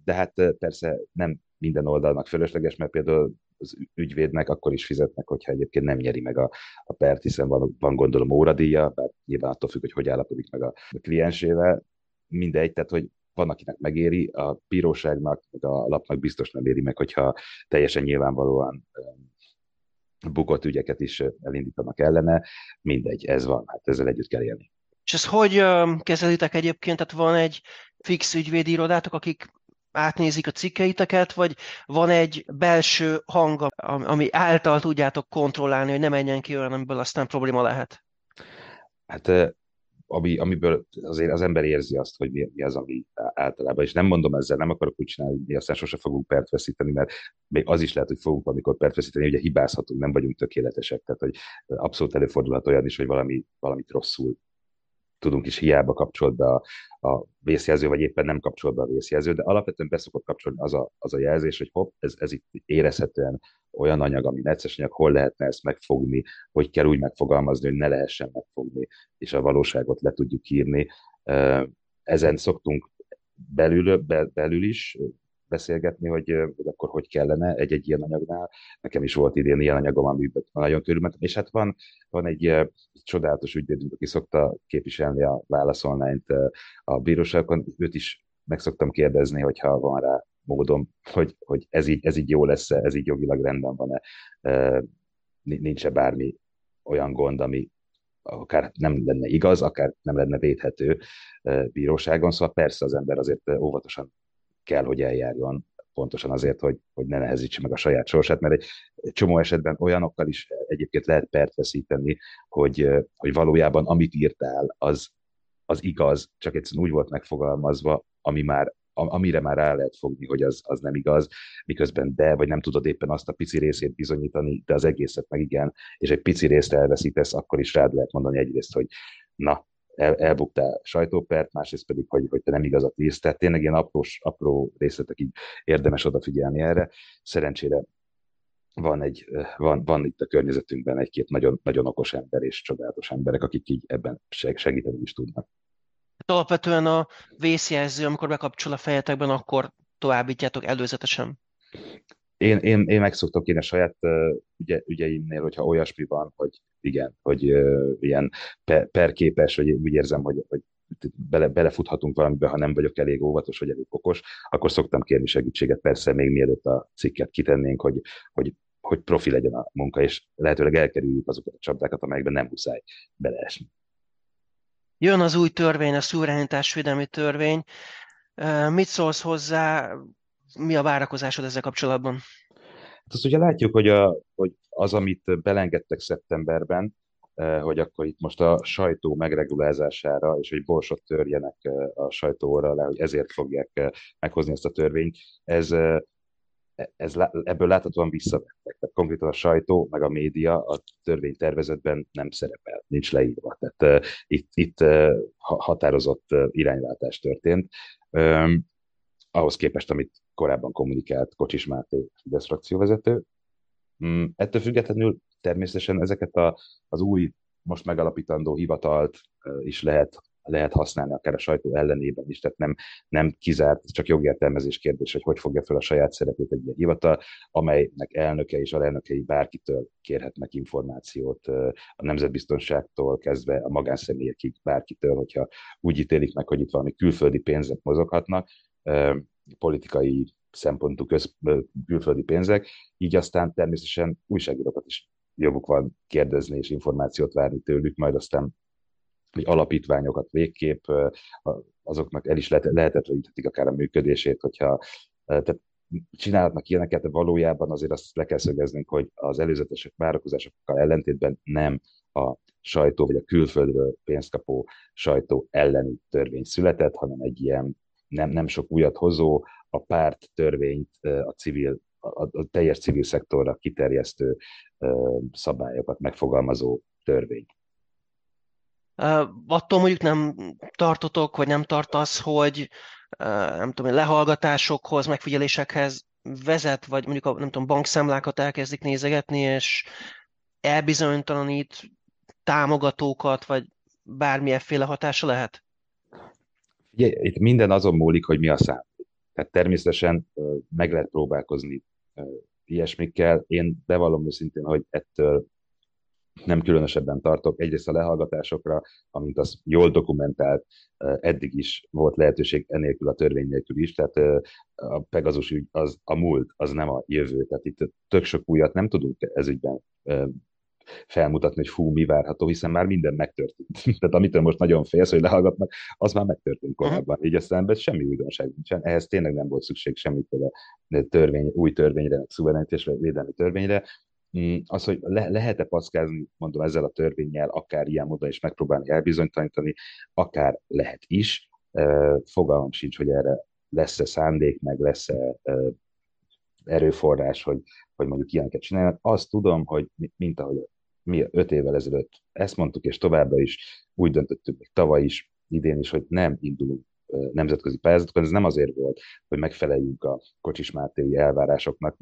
De hát persze nem minden oldalnak fölösleges, mert például az ügyvédnek akkor is fizetnek, hogyha egyébként nem nyeri meg a pert, hiszen van gondolom óradíja, bár nyilván attól függ, hogy állapodik meg a kliensével. Mindegy, tehát hogy van, akinek megéri, a bíróságnak, meg a lapnak biztos nem éri meg, hogyha teljesen nyilvánvalóan bukott ügyeket is elindítanak ellene. Mindegy, ez van, hát ezzel együtt kell élni. És ezt hogy kezelitek egyébként? Tehát van egy fix ügyvédi irodátok, akik átnézik a cikkeiteket, vagy van egy belső hang, ami által tudjátok kontrollálni, hogy ne menjen ki olyan, amiből aztán probléma lehet? Hát amiből azért az ember érzi azt, hogy mi az, ami általában, és nem mondom ezzel, nem akarok úgy csinálni, hogy aztán sose fogunk pert veszíteni, mert még az is lehet, hogy fogunk amikor pert veszíteni, ugye hibázhatunk, nem vagyunk tökéletesek, tehát hogy abszolút előfordulhat olyan is, hogy valamit rosszul tudunk is, hiába kapcsolt be a vészjelző, vagy éppen nem kapcsolt be a vészjelző, de alapvetően beszokott kapcsolni az a jelzés, hogy hopp, ez itt érezhetően olyan anyag, ami necces anyag, hol lehetne ezt megfogni, hogy kell úgy megfogalmazni, hogy ne lehessen megfogni, és a valóságot le tudjuk írni. Ezen szoktunk belül is beszélgetni, hogy akkor hogy kellene egy-egy ilyen anyagnál. Nekem is volt idén ilyen anyagom, amiben nagyon körülmentem, és hát van egy csodálatos ügyvédünk, aki szokta képviselni a Válasz Online-t a bíróságon, őt is meg szoktam kérdezni, hogyha van rá módom, hogy ez így jó lesz-e, ez így jogilag rendben van-e, nincs-e bármi olyan gond, ami akár nem lenne igaz, akár nem lenne védhető bíróságon, szóval persze az ember azért óvatosan kell, hogy eljárjon, pontosan azért, hogy ne nehezítse meg a saját sorsát, mert egy csomó esetben olyanokkal is egyébként lehet pert veszíteni, hogy valójában amit írtál, az igaz, csak egyszerűen úgy volt megfogalmazva, amire már rá lehet fogni, hogy az nem igaz, miközben vagy nem tudod éppen azt a pici részét bizonyítani, de az egészet meg igen, és egy pici részt elveszítesz, akkor is rád lehet mondani egyrészt, hogy na, elbuktál sajtópert, másrészt pedig, hogy te nem igazat írsz. Tehát tényleg ilyen apró részletek, így érdemes odafigyelni erre. Szerencsére van itt a környezetünkben egy-két nagyon, nagyon okos ember és csodálatos emberek, akik így ebben segíteni is tudnak. Alapvetően a vészjelző, amikor bekapcsol a fejetekben, akkor továbbítjátok előzetesen? Én meg szoktam kérni a saját ügyeimnél, hogyha olyasmi van, hogy igen, hogy ilyen perképes, vagy úgy érzem, hogy belefuthatunk valamibe, ha nem vagyok elég óvatos, vagy elég okos, akkor szoktam kérni segítséget, persze még mielőtt a cikket kitennénk, hogy profi legyen a munka, és lehetőleg elkerüljük azokat a csapdákat, amelyekben nem muszáj beleesni. Jön az új törvény, a szuverenitásvédelmi törvény. Mit szólsz hozzá? Mi a várakozásod ezzel kapcsolatban? Hát azt ugye látjuk, hogy az, amit belengedtek szeptemberben, hogy akkor itt most a sajtó megregulázására, és hogy borsot törjenek a sajtóra le, hogy ezért fogják meghozni ezt a törvényt, ez ebből láthatóan visszavettek. Tehát konkrétan a sajtó, meg a média a törvénytervezetben nem szerepel, nincs leírva. Tehát itt határozott irányváltás történt. Ahhoz képest, amit korábban kommunikált Kocsis Máté, Fidesz frakcióvezető. Ettől függetlenül természetesen ezeket az új, most megalapítandó hivatalt is lehet használni, akár a sajtó ellenében is, tehát nem kizárt, csak jogértelmezés kérdés, hogy fogja fel a saját szerepét egy ilyen hivatal, amelynek elnöke és alelnökei bárkitől kérhetnek információt, a nemzetbiztonságtól kezdve a magánszemélyekig bárkitől, hogyha úgy ítélik meg, hogy itt valami külföldi pénzek mozoghatnak, politikai szempontú külföldi pénzek, így aztán természetesen újságírókat is joguk van kérdezni és információt várni tőlük, majd aztán alapítványokat végképp, azoknak el is lehetetleníthetik akár a működését, hogyha tehát csinálhatnak ilyeneket, de valójában azért azt le kell szögeznünk, hogy az előzetes várakozásokkal ellentétben nem a sajtó vagy a külföldről pénzt kapó sajtó elleni törvény született, hanem egy ilyen nem sok újat hozó, a párt törvényt a teljes civil szektorra kiterjesztő szabályokat megfogalmazó törvény. Attól mondjuk nem tartotok, vagy nem tartasz, hogy nem tudom, lehallgatásokhoz, megfigyelésekhez vezet, vagy mondjuk a nem tudom, bankszámlákat elkezdik nézegetni, és elbizonytalanít támogatókat, vagy bármilyenféle hatása lehet? Itt minden azon múlik, hogy mi a szám. Tehát természetesen meg lehet próbálkozni ilyesmikkel. Én bevallom őszintén, hogy ettől nem különösebben tartok. Egyrészt a lehallgatásokra, amint az jól dokumentált, eddig is volt lehetőség enélkül a törvény nélkül is, tehát a Pegasus ügy az a múlt, az nem a jövő. Tehát itt tök sok újat nem tudunk ez ügyben felmutatni, hogy mi várható, hiszen már minden megtörtént. Tehát amitől most nagyon félsz, hogy lehallgatnak, az már megtörtént korábban. Így aztán semmi újdonság nincsen. Ehhez tényleg nem volt szükség semmiféle új törvényre, szuverenitásra, védelmi törvényre. Az, hogy lehet-e packázni, mondom, ezzel a törvénnyel, akár ilyen módon is megpróbálni elbizonytalanítani, akár lehet is. Fogalmam sincs, hogy erre lesz-e szándék, meg lesz-e erőforrás, hogy mondjuk ilyeneket csináljanak. Azt tudom, hogy mint ahogy mi 5 évvel ezelőtt ezt mondtuk, és továbbra is úgy döntöttünk még tavaly is, idén is, hogy nem indulunk nemzetközi pályázatokon. Ez nem azért volt, hogy megfeleljünk a Kocsis Máté elvárásoknak,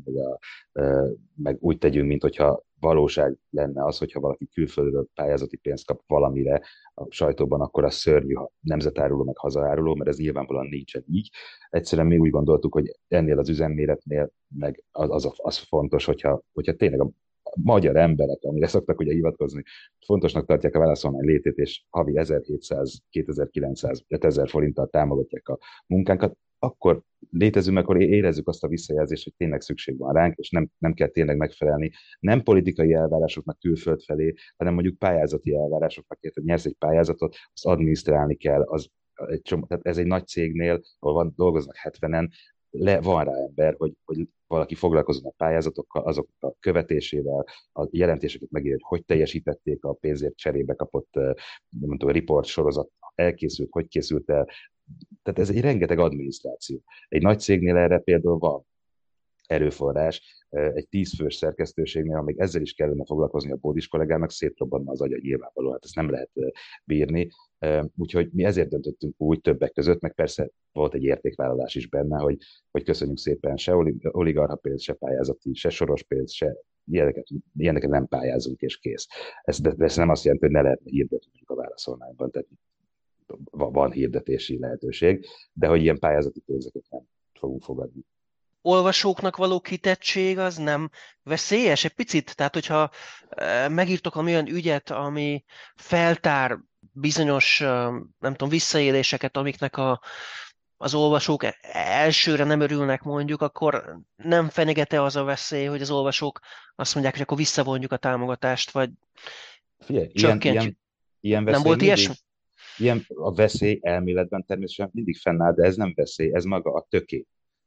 meg úgy tegyünk, mint hogyha valóság lenne az, hogyha valaki külföldről pályázati pénzt kap valamire a sajtóban, akkor az szörnyű, ha nemzetáruló, meg hazaáruló, mert ez nyilvánvalóan nincsen így. Egyszerűen mi úgy gondoltuk, hogy ennél az üzemméretnél meg az fontos, hogyha tényleg a magyar emberek, amire szoktak ugye hivatkozni, fontosnak tartják a Válasz Online létét, és havi 1700, 2900, 5000 forinttal támogatják a munkánkat, akkor létezünk, akkor érezzük azt a visszajelzést, hogy tényleg szükség van ránk, és nem kell tényleg megfelelni nem politikai elvárásoknak külföld felé, hanem mondjuk pályázati elvárásoknak, hogy nyersz egy pályázatot, azt adminisztrálni kell, tehát ez egy nagy cégnél, ahol dolgoznak 70-en, van rá ember, hogy valaki foglalkozzon a pályázatokkal, azok a követésével, a jelentéseket megírja, hogy teljesítették a pénzért cserébe kapott riport sorozat, elkészült, hogy készült el. Tehát ez egy rengeteg adminisztráció. Egy nagy cégnél erre például van erőforrás, egy 10 fős szerkesztőségnél, amíg ezzel is kellene foglalkozni a bódis kollégának, szétrobbanna az agya nyilvánvalóan, hát ezt nem lehet bírni. Úgyhogy mi ezért döntöttünk úgy többek között, meg persze volt egy értékvállalás is benne, hogy köszönjük szépen, se oligarha pénz, se pályázati, se soros pénz, se ilyeneket nem pályázunk, és kész. Ez nem azt jelenti, hogy ne lehetne hirdetni a Válasz Online-ban, tehát van hirdetési lehetőség, de hogy ilyen pályázati pénzeket nem fogunk fogadni. Olvasóknak való kitettség az nem veszélyes egy picit? Tehát, hogyha megírtok olyan ügyet, ami feltár bizonyos, nem tudom, visszaéléseket, amiknek az olvasók elsőre nem örülnek mondjuk, akkor nem fenyegete az a veszély, hogy az olvasók azt mondják, hogy akkor visszavonjuk a támogatást, vagy csökkentjük. Nem volt ilyesmi? Ilyen a veszély elméletben természetesen mindig fennáll, de ez nem veszély, ez maga a töké.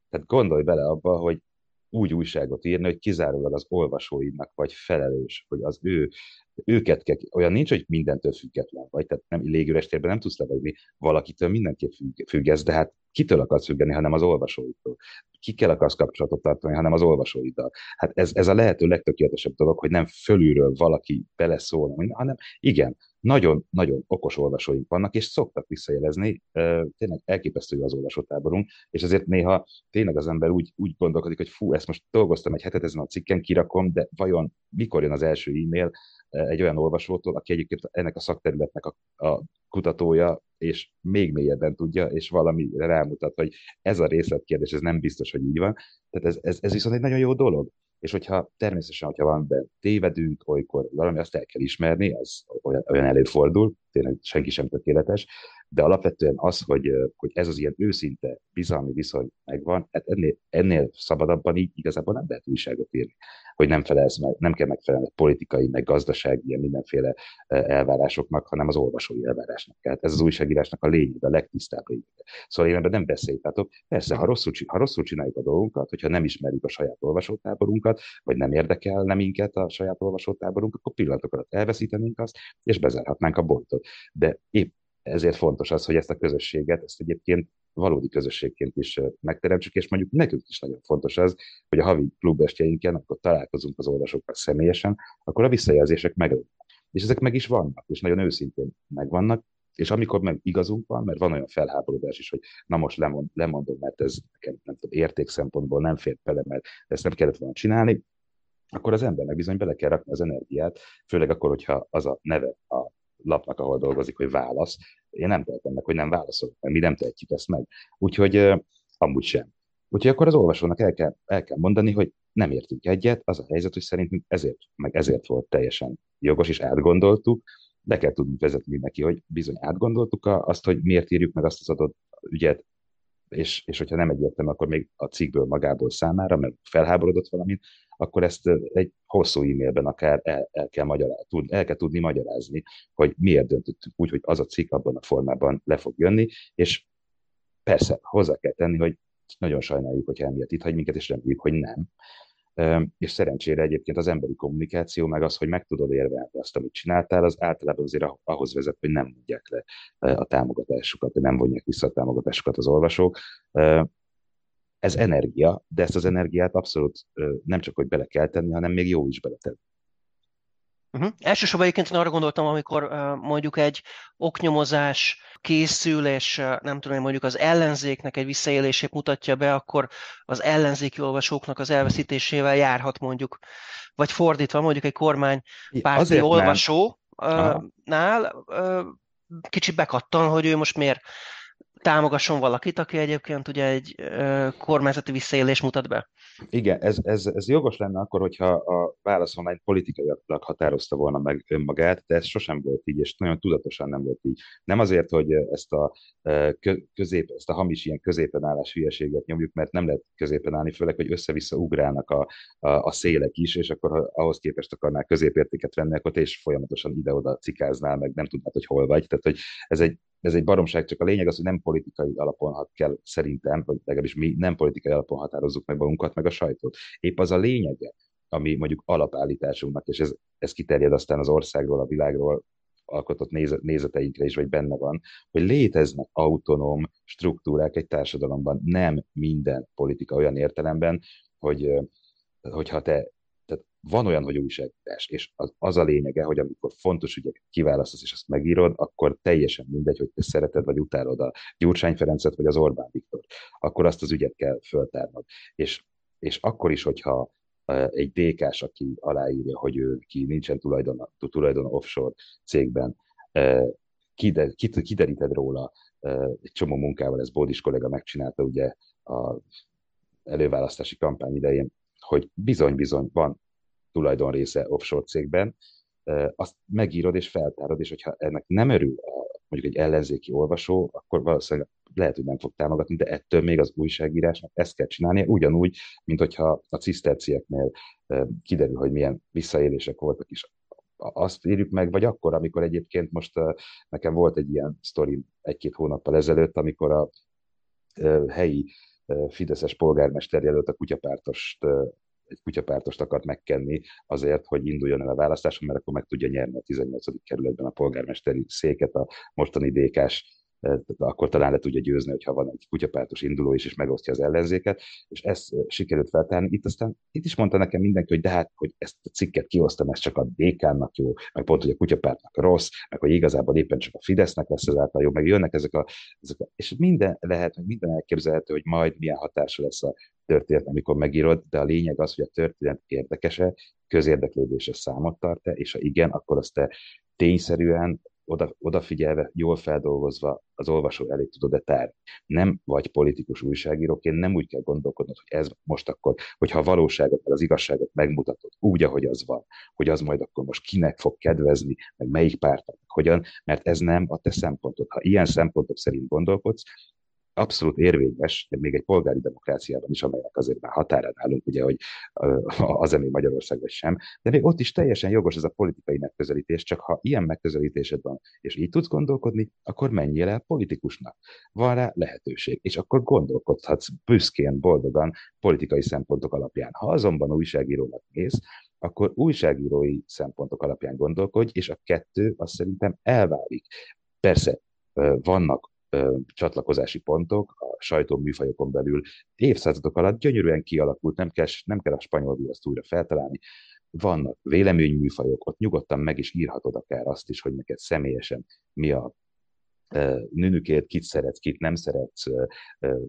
Tehát gondolj bele abba, hogy úgy újságot írni, hogy kizárólag az olvasóidnak vagy felelős, hogy az őket kell, olyan nincs, hogy mindentől független vagy, tehát nem légüres térben nem tudsz levegni, valakitől mindenképp függesz, de hát kitől akarsz függeni, hanem az olvasóidtól. Ki kell akarsz kapcsolatot tartani, hanem az olvasóiddal. Hát ez a lehető legtökéletesebb dolog, hogy nem fölülről valaki beleszól, hanem igen, nagyon-nagyon okos olvasóink vannak, és szoktak visszajelezni, tényleg elképesztő az olvasótáborunk, és azért néha tényleg az ember úgy gondolkodik, hogy fú, ezt most dolgoztam egy hetet ezen a cikken, kirakom, de vajon mikor jön az első e-mail egy olyan olvasótól, aki egyébként ennek a szakterületnek a kutatója, és még mélyebben tudja, és valami rámutat, hogy ez a részletkérdés, ez nem biztos, hogy így van. Tehát ez viszont egy nagyon jó dolog. És hogyha természetesen, hogyha van benne tévedünk, olykor valami, azt el kell ismerni, az olyan előfordul, tényleg senki sem tökéletes, de alapvetően az, hogy ez az ilyen őszinte bizalmi viszony megvan, hát ennél szabadabban így igazából nem lehet újságot írni, hogy nem felelsz meg, nem kell megfelelni politikai, meg gazdasági, ilyen mindenféle elvárásoknak, hanem az olvasói elvárásnak kell. Hát ez az újságírásnak a lényege, a legtisztább lényege. Szóval én ebben nem beszéltátok. Persze, ha rosszul csináljuk a dolgunkat, hogyha nem ismerjük a saját olvasótáborunkat, vagy nem érdekelne minket a saját olvasótáborunk, akkor pillanatokat elveszítenénk azt, és bezárhatnánk a boltot. De épp ezért fontos az, hogy ezt a közösséget, ezt egyébként valódi közösségként is megteremtsük, és mondjuk nekünk is nagyon fontos az, hogy a havi klubestjeinken, amikor találkozunk az olvasókkal személyesen, akkor a visszajelzések megvannak. És ezek meg is vannak, és nagyon őszintén megvannak, és amikor meg igazunk van, mert van olyan felháborodás is, hogy na most lemondom, mert ez nekem, nem tudom, érték szempontból nem fér bele, mert ezt nem kellett volna csinálni, akkor az embernek bizony bele kell rakni az energiát, főleg akkor, hogyha az a neve a lapnak, ahol dolgozik, hogy válasz. Én nem tehetem meg, hogy nem válaszolok, mert mi nem tehetjük ezt meg. Úgyhogy amúgy sem. Úgyhogy akkor az olvasónak el kell mondani, hogy nem értünk egyet, az a helyzet, hogy szerintünk ezért volt teljesen jogos, és átgondoltuk, de kell tudnunk vezetni neki, hogy bizony átgondoltuk azt, hogy miért írjuk meg azt az adott ügyet, és hogyha nem egyértelmű, akkor még a cikkből magából számára, mert felháborodott valamin, akkor ezt egy hosszú e-mailben akár el kell tudni magyarázni, hogy miért döntöttünk úgy, hogy az a cikk abban a formában le fog jönni, és persze hozzá kell tenni, hogy nagyon sajnáljuk, hogyha emiatt itt hagy minket, és reméljük, hogy nem. És szerencsére egyébként az emberi kommunikáció, meg az, hogy meg tudod érvelni azt, amit csináltál, az általában azért ahhoz vezet, hogy nem mondják le a támogatásukat, hogy nem vonják vissza a támogatásukat az olvasók. Ez energia, de ezt az energiát abszolút nem csak, hogy bele kell tenni, hanem még jó is beletenni. Elsősorban egyébként én arra gondoltam, amikor mondjuk egy oknyomozás készül, és nem tudom, mondjuk az ellenzéknek egy visszaélését mutatja be, akkor az ellenzéki olvasóknak az elveszítésével járhat mondjuk, vagy fordítva mondjuk egy kormánypárti olvasónál kicsit bekattan, hogy ő most miért támogasson valakit, aki egyébként ugye egy kormányzati visszaélés mutat be. Igen, ez jogos lenne akkor, hogyha a Válasz Online politikailag határozta volna meg önmagát, de ez sosem volt így, és nagyon tudatosan nem volt így. Nem azért, hogy ezt a hamis ilyen középenállás hülyeséget nyomjuk, mert nem lehet középen állni, főleg, hogy össze-vissza ugrálnak a szélek is, és akkor ha ahhoz képest akarnál középértéket venni, akkor te is folyamatosan ide-oda cikáznál, meg nem tudnád, hogy hol vagy. Tehát, hogy ez egy baromság, csak a lényeg az, hogy nem politikai alapon kell szerintem, vagy legalábbis mi nem politikai alapon határozzuk meg magunkat, meg a sajtót. Épp az a lényege, ami mondjuk alapállításunknak, és ez kiterjed aztán az országról, a világról alkotott nézeteinkre is, vagy benne van, hogy léteznek autonóm struktúrák egy társadalomban, nem minden politika olyan értelemben, hogyha te... Tehát van olyan, hogy újságírás, és az a lényege, hogy amikor fontos ügyeket kiválasztasz, és azt megírod, akkor teljesen mindegy, hogy te szereted, vagy utálod a Gyurcsány Ferencet, vagy az Orbán Viktor. Akkor azt az ügyet kell föltárnod. És akkor is, hogyha egy DK-s, aki aláírja, hogy ő ki nincsen tulajdon offshore cégben, kideríted róla, egy csomó munkával, ez Bódis kolléga megcsinálta ugye az előválasztási kampány idején, hogy bizony-bizony van tulajdon része offshore cégben, azt megírod és feltárod, és hogyha ennek nem örül mondjuk egy ellenzéki olvasó, akkor valószínűleg lehet, hogy nem fog támogatni, de ettől még az újságírásnak ezt kell csinálnia, ugyanúgy, mint hogyha a cisztercieknél kiderül, hogy milyen visszaélések voltak is. Azt írjuk meg, vagy akkor, amikor egyébként most nekem volt egy ilyen sztori 1-2 hónappal ezelőtt, amikor a helyi fideszes polgármesterjelölt a kutyapártost, egy kutyapártost akart megkenni azért, hogy induljon el a választáson, mert akkor meg tudja nyerni a 18. kerületben a polgármesteri széket, a mostani DK-s akkor talán le tudja győzni, hogyha van egy kutyapártos induló is, és megosztja az ellenzéket, és ezt sikerült feltárni. Itt is mondta nekem mindenki, hogy de hát, hogy ezt a cikket kiosztom, ez csak a DK-nak jó, meg pont, hogy a kutyapártnak rossz, meg hogy igazából éppen csak a Fidesznek lesz ezáltal jó, meg jönnek ezek a és minden lehet, minden elképzelhető, hogy majd milyen hatása lesz a történet, amikor megírod, de a lényeg az, hogy a történet érdekese, közérdeklődése számot tart-e, és ha igen, akkor azt te tényszerűen odafigyelve, jól feldolgozva az olvasó elé tudod-e tárni. Nem vagy politikus újságíróként, nem úgy kell gondolkodnod, hogy ez most akkor, hogyha a valóságot, az igazságot megmutatod úgy, ahogy az van, hogy az majd akkor most kinek fog kedvezni, meg melyik pártnak, hogyan, mert ez nem a te szempontod. Ha ilyen szempontok szerint gondolkodsz, abszolút érvényes, még egy polgári demokráciában is, amelynek azért már határán állunk, ugye, hogy az még Magyarország vagy sem, de még ott is teljesen jogos ez a politikai megközelítés, csak ha ilyen megközelítésed van, és így tudsz gondolkodni, akkor menjél el politikusnak. Van rá lehetőség, és akkor gondolkodhatsz büszkén, boldogan, politikai szempontok alapján. Ha azonban újságírónak mész, akkor újságírói szempontok alapján gondolkodj, és a kettő azt szerintem elválik. Persze vannak csatlakozási pontok, a sajtó műfajokon belül évszázadok alatt gyönyörűen kialakult, nem kell a spanyol viaszt újra feltalálni. Vannak véleményműfajok, ott nyugodtan meg is írhatod akár azt is, hogy neked személyesen mi a nünükért, kit szeretsz, kit nem szeretsz,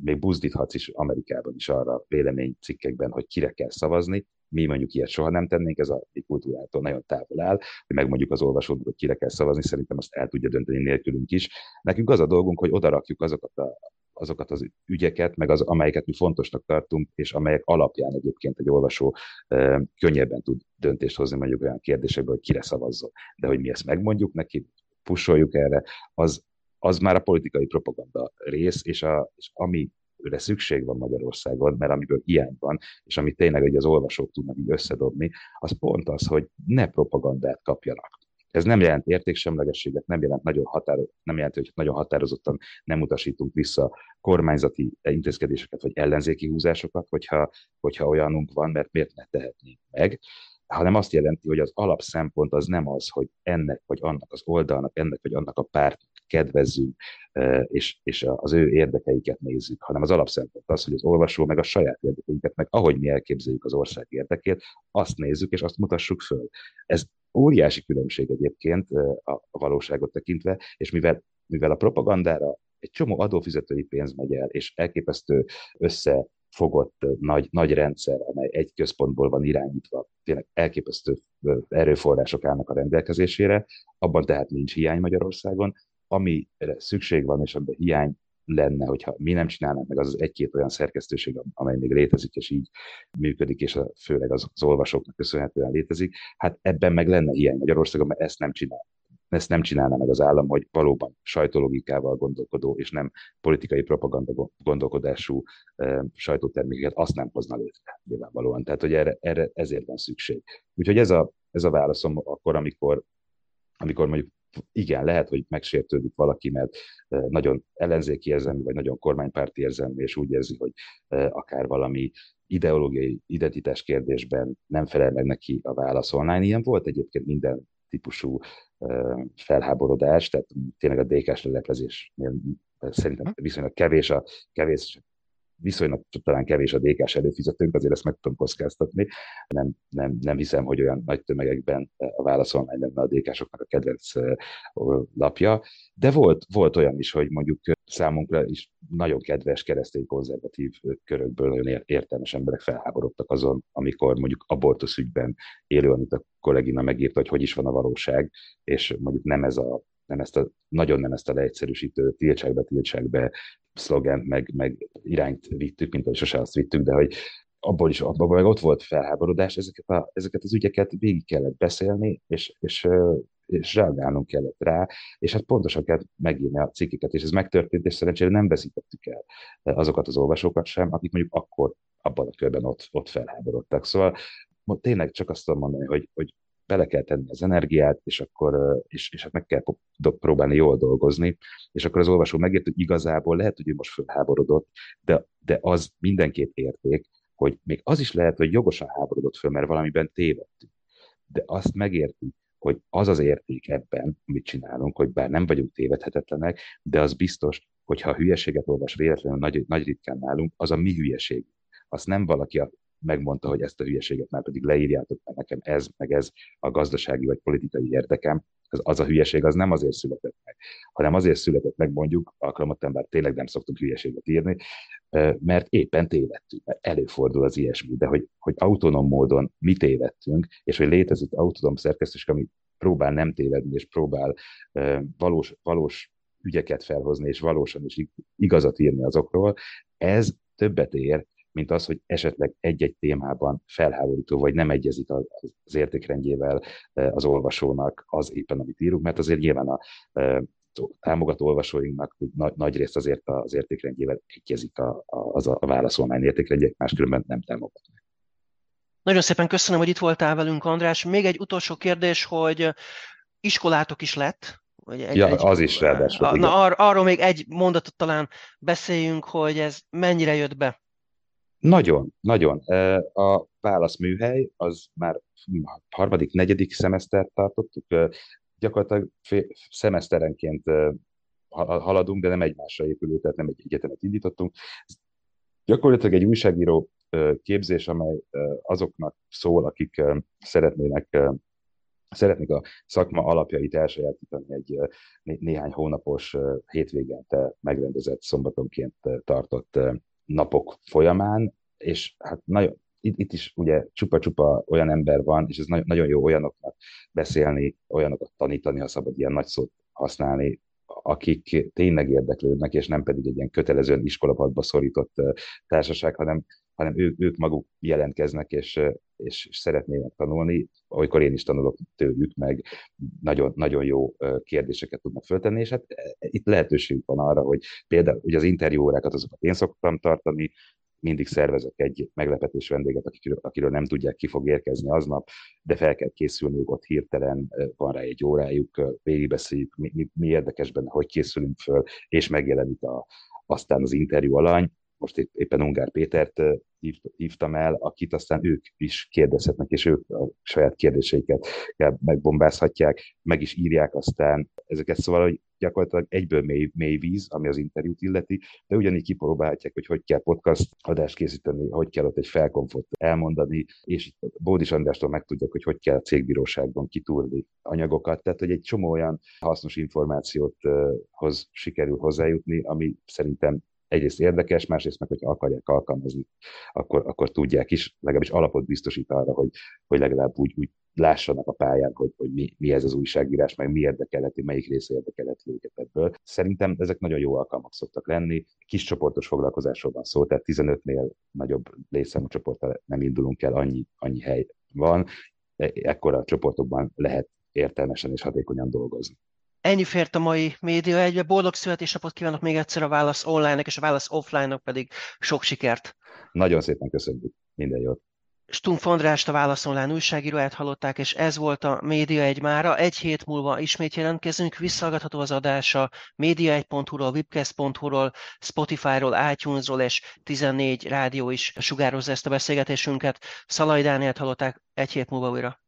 még buzdíthatsz is Amerikában is arra véleménycikkekben, hogy kire kell szavazni. Mi mondjuk ilyet soha nem tennénk, ez a kultúrától nagyon távol áll, hogy megmondjuk az olvasónak, hogy kire kell szavazni, szerintem azt el tudja dönteni nélkülünk is. Nekünk az a dolgunk, hogy odarakjuk azokat az ügyeket, meg amelyeket mi fontosnak tartunk, és amelyek alapján egyébként egy olvasó könnyebben tud döntést hozni mondjuk olyan kérdésekben, hogy kire szavazzon. De hogy mi ezt megmondjuk neki, pusoljuk erre, az már a politikai propaganda rész, és ami szükség van Magyarországon, mert amiből hiány van, és amit tényleg hogy az olvasók tudnak így összedobni, az pont az, hogy ne propagandát kapjanak. Ez nem jelent értéksemlegességet, nem jelent, hogy nagyon határozottan nem utasítunk vissza kormányzati intézkedéseket, vagy ellenzéki húzásokat, hogyha olyanunk van, mert miért ne tehetnénk meg, hanem azt jelenti, hogy az alapszempont az nem az, hogy ennek vagy annak az oldalnak, ennek vagy annak a pártnak kedvezzünk, és az ő érdekeiket nézzük, hanem az alapszempont az, hogy az olvasó meg a saját érdekeinket, meg ahogy mi elképzeljük az ország érdekét, azt nézzük, és azt mutassuk föl. Ez óriási különbség egyébként a valóságot tekintve, és mivel a propagandára egy csomó adófizetői pénz megy el, és elképesztő összefogott nagy rendszer, amely egy központból van irányítva, tényleg elképesztő erőforrások állnak a rendelkezésére, abban tehát nincs hiány Magyarországon, amire szükség van, és abban hiány lenne, hogyha mi nem csinálnánk meg, az az egy-két olyan szerkesztőség, amely még létezik, és így működik, és főleg az olvasóknak köszönhetően létezik, hát ebben meg lenne hiány Magyarországon, mert ezt nem csinálná meg az állam, hogy valóban sajtologikával gondolkodó, és nem politikai propaganda gondolkodású sajtótermékeket, azt nem hozna létre nyilvánvalóan. Tehát, hogy erre ezért van szükség. Úgyhogy ez a válaszom akkor, amikor mondjuk igen, lehet, hogy megsértődik valaki, mert nagyon ellenzéki érzelmű, vagy nagyon kormánypárti érzelmű, és úgy érzi, hogy akár valami ideológiai identitás kérdésben nem felel meg neki a Válasz Online. Ilyen volt egyébként minden típusú felháborodás, tehát tényleg a DK-s leleplezésnél szerintem viszonylag talán kevés a DK-s előfizetőnk, azért ezt meg tudom kockáztatni. Nem hiszem, hogy olyan nagy tömegekben a Válasz Online lenne a DK-soknak a kedvenc lapja, de volt olyan is, hogy mondjuk számunkra is nagyon kedves keresztény konzervatív körökből nagyon értelmes emberek felháborodtak azon, amikor mondjuk abortusz ügyben élő, amit a kollégina megírta, hogy is van a valóság, és mondjuk nem ezt a leegyszerűsítő tiltság be szlogent, meg irányt vittük, mint ahogy sose azt vittük, de hogy abból meg ott volt felháborodás, ezeket az ügyeket végig kellett beszélni, és reagálnunk kellett rá, és hát pontosan kellett megírni a cikkeket, és ez megtörtént, és szerencsére nem veszítettük el azokat az olvasókat sem, akik mondjuk akkor abban a körben ott felháborodtak. Szóval tényleg csak azt tudom mondani, hogy bele kell tenni az energiát, és akkor és meg kell próbálni jól dolgozni, és akkor az olvasó megért, hogy igazából lehet, hogy ő most fölháborodott, de az mindenképp érték, hogy még az is lehet, hogy jogosan háborodott föl, mert valamiben tévedtünk. De azt megértünk, hogy az az érték ebben, amit csinálunk, hogy bár nem vagyunk tévedhetetlenek, de az biztos, hogyha a hülyeséget olvas véletlenül nagy ritkán nálunk, az a mi hülyeség. Azt nem valaki megmondta, hogy ezt a hülyeséget már pedig leírjátok, mert nekem ez, meg ez a gazdasági vagy politikai érdekem. Az a hülyeség, az nem azért született meg, hanem azért született meg, mondjuk, alkalmatlan, bár tényleg nem szoktunk hülyeséget írni, mert éppen tévedtünk, mert előfordul az ilyesmi, de hogy autonóm módon mi tévedtünk, és hogy létezett autonóm szerkesztés, ami próbál nem tévedni, és próbál valós ügyeket felhozni, és valósan is igazat írni azokról, ez többet ér, mint az, hogy esetleg egy-egy témában felháborító, vagy nem egyezik az értékrendjével az olvasónak az éppen, amit írunk, mert azért nyilván a támogató olvasóinknak nagy részt azért az értékrendjével egyezik a Válasz Online értékrendjék, máskülönben nem támogatnak. Nagyon szépen köszönöm, hogy itt voltál velünk, András. Még egy utolsó kérdés, hogy iskolátok is lett? Arról még egy mondatot talán beszéljünk, hogy ez mennyire jött be. Nagyon, nagyon. A Válaszműhely az már harmadik, negyedik szemesztert tartottuk. Gyakorlatilag szemeszterenként haladunk, de nem egymásra épülő, tehát nem egy egyetemet indítottunk. Gyakorlatilag egy újságíró képzés, amely azoknak szól, akik szeretnék a szakma alapjait elsajátítani egy néhány hónapos hétvégente megrendezett, szombatonként tartott napok folyamán, és hát nagyon, itt is ugye csupa-csupa olyan ember van, és ez nagyon jó olyanoknak beszélni, olyanokat tanítani, ha szabad ilyen nagy szót használni, akik tényleg érdeklődnek, és nem pedig egy ilyen kötelezően iskolapadba szorított társaság, hanem ők maguk jelentkeznek, és szeretnének tanulni, olykor én is tanulok tőlük, meg nagyon, nagyon jó kérdéseket tudnak föltenni, és hát itt lehetőség van arra, hogy például hogy az interjúórákat azokat én szoktam tartani, mindig szervezek egy meglepetés vendéget, akiről nem tudják, ki fog érkezni aznap, de fel kell készülniük, ott hirtelen van rá egy órájuk, végigbeszéljük, mi érdekes benne, hogy készülünk föl, és megjelenik aztán az interjú alany. Most éppen Ungár Pétert hívtam el, akit aztán ők is kérdezhetnek, és ők a saját kérdéseiket megbombázhatják, meg is írják aztán ezeket, szóval hogy gyakorlatilag egyből mély víz, ami az interjút illeti, de ugyanígy kipróbálhatják, hogy kell podcast adást készíteni, hogy kell ott egy felkonfot elmondani, és Bódis Andrástól megtudják, hogy kell a cégbíróságban kitúrni anyagokat, tehát hogy egy csomó olyan hasznos információhoz sikerül hozzájutni, ami szerintem egyrészt érdekes, másrészt meg, hogyha akarják alkalmazni, akkor tudják is, legalábbis alapot biztosít arra, hogy legalább úgy lássanak a pályán, hogy mi ez az újságírás, meg mi érdekelheti, melyik része érdekelheti őket ebből. Szerintem ezek nagyon jó alkalmak szoktak lenni. Kis csoportos foglalkozásról van szó, tehát 15-nél nagyobb létszámú csoporttal nem indulunk el, annyi hely van. Ekkora a csoportokban lehet értelmesen és hatékonyan dolgozni. Ennyi fért a mai Média 1-be. Boldog születésnapot kívánok még egyszer a Válasz Online-nek, és a Válasz Offline-nak pedig sok sikert. Nagyon szépen köszönjük. Minden jót. Stumpf Andrást, a Válasz Online újságíróját hallották, és ez volt a Média 1 mára. Egy hét múlva ismét jelentkezünk, visszahallgatható az adás a média1.hu-ról, webcast.hu-ról, Spotify-ról, iTunes-ról, és 14 rádió is sugározza ezt a beszélgetésünket. Szalai Dánielt hallották, egy hét múlva újra.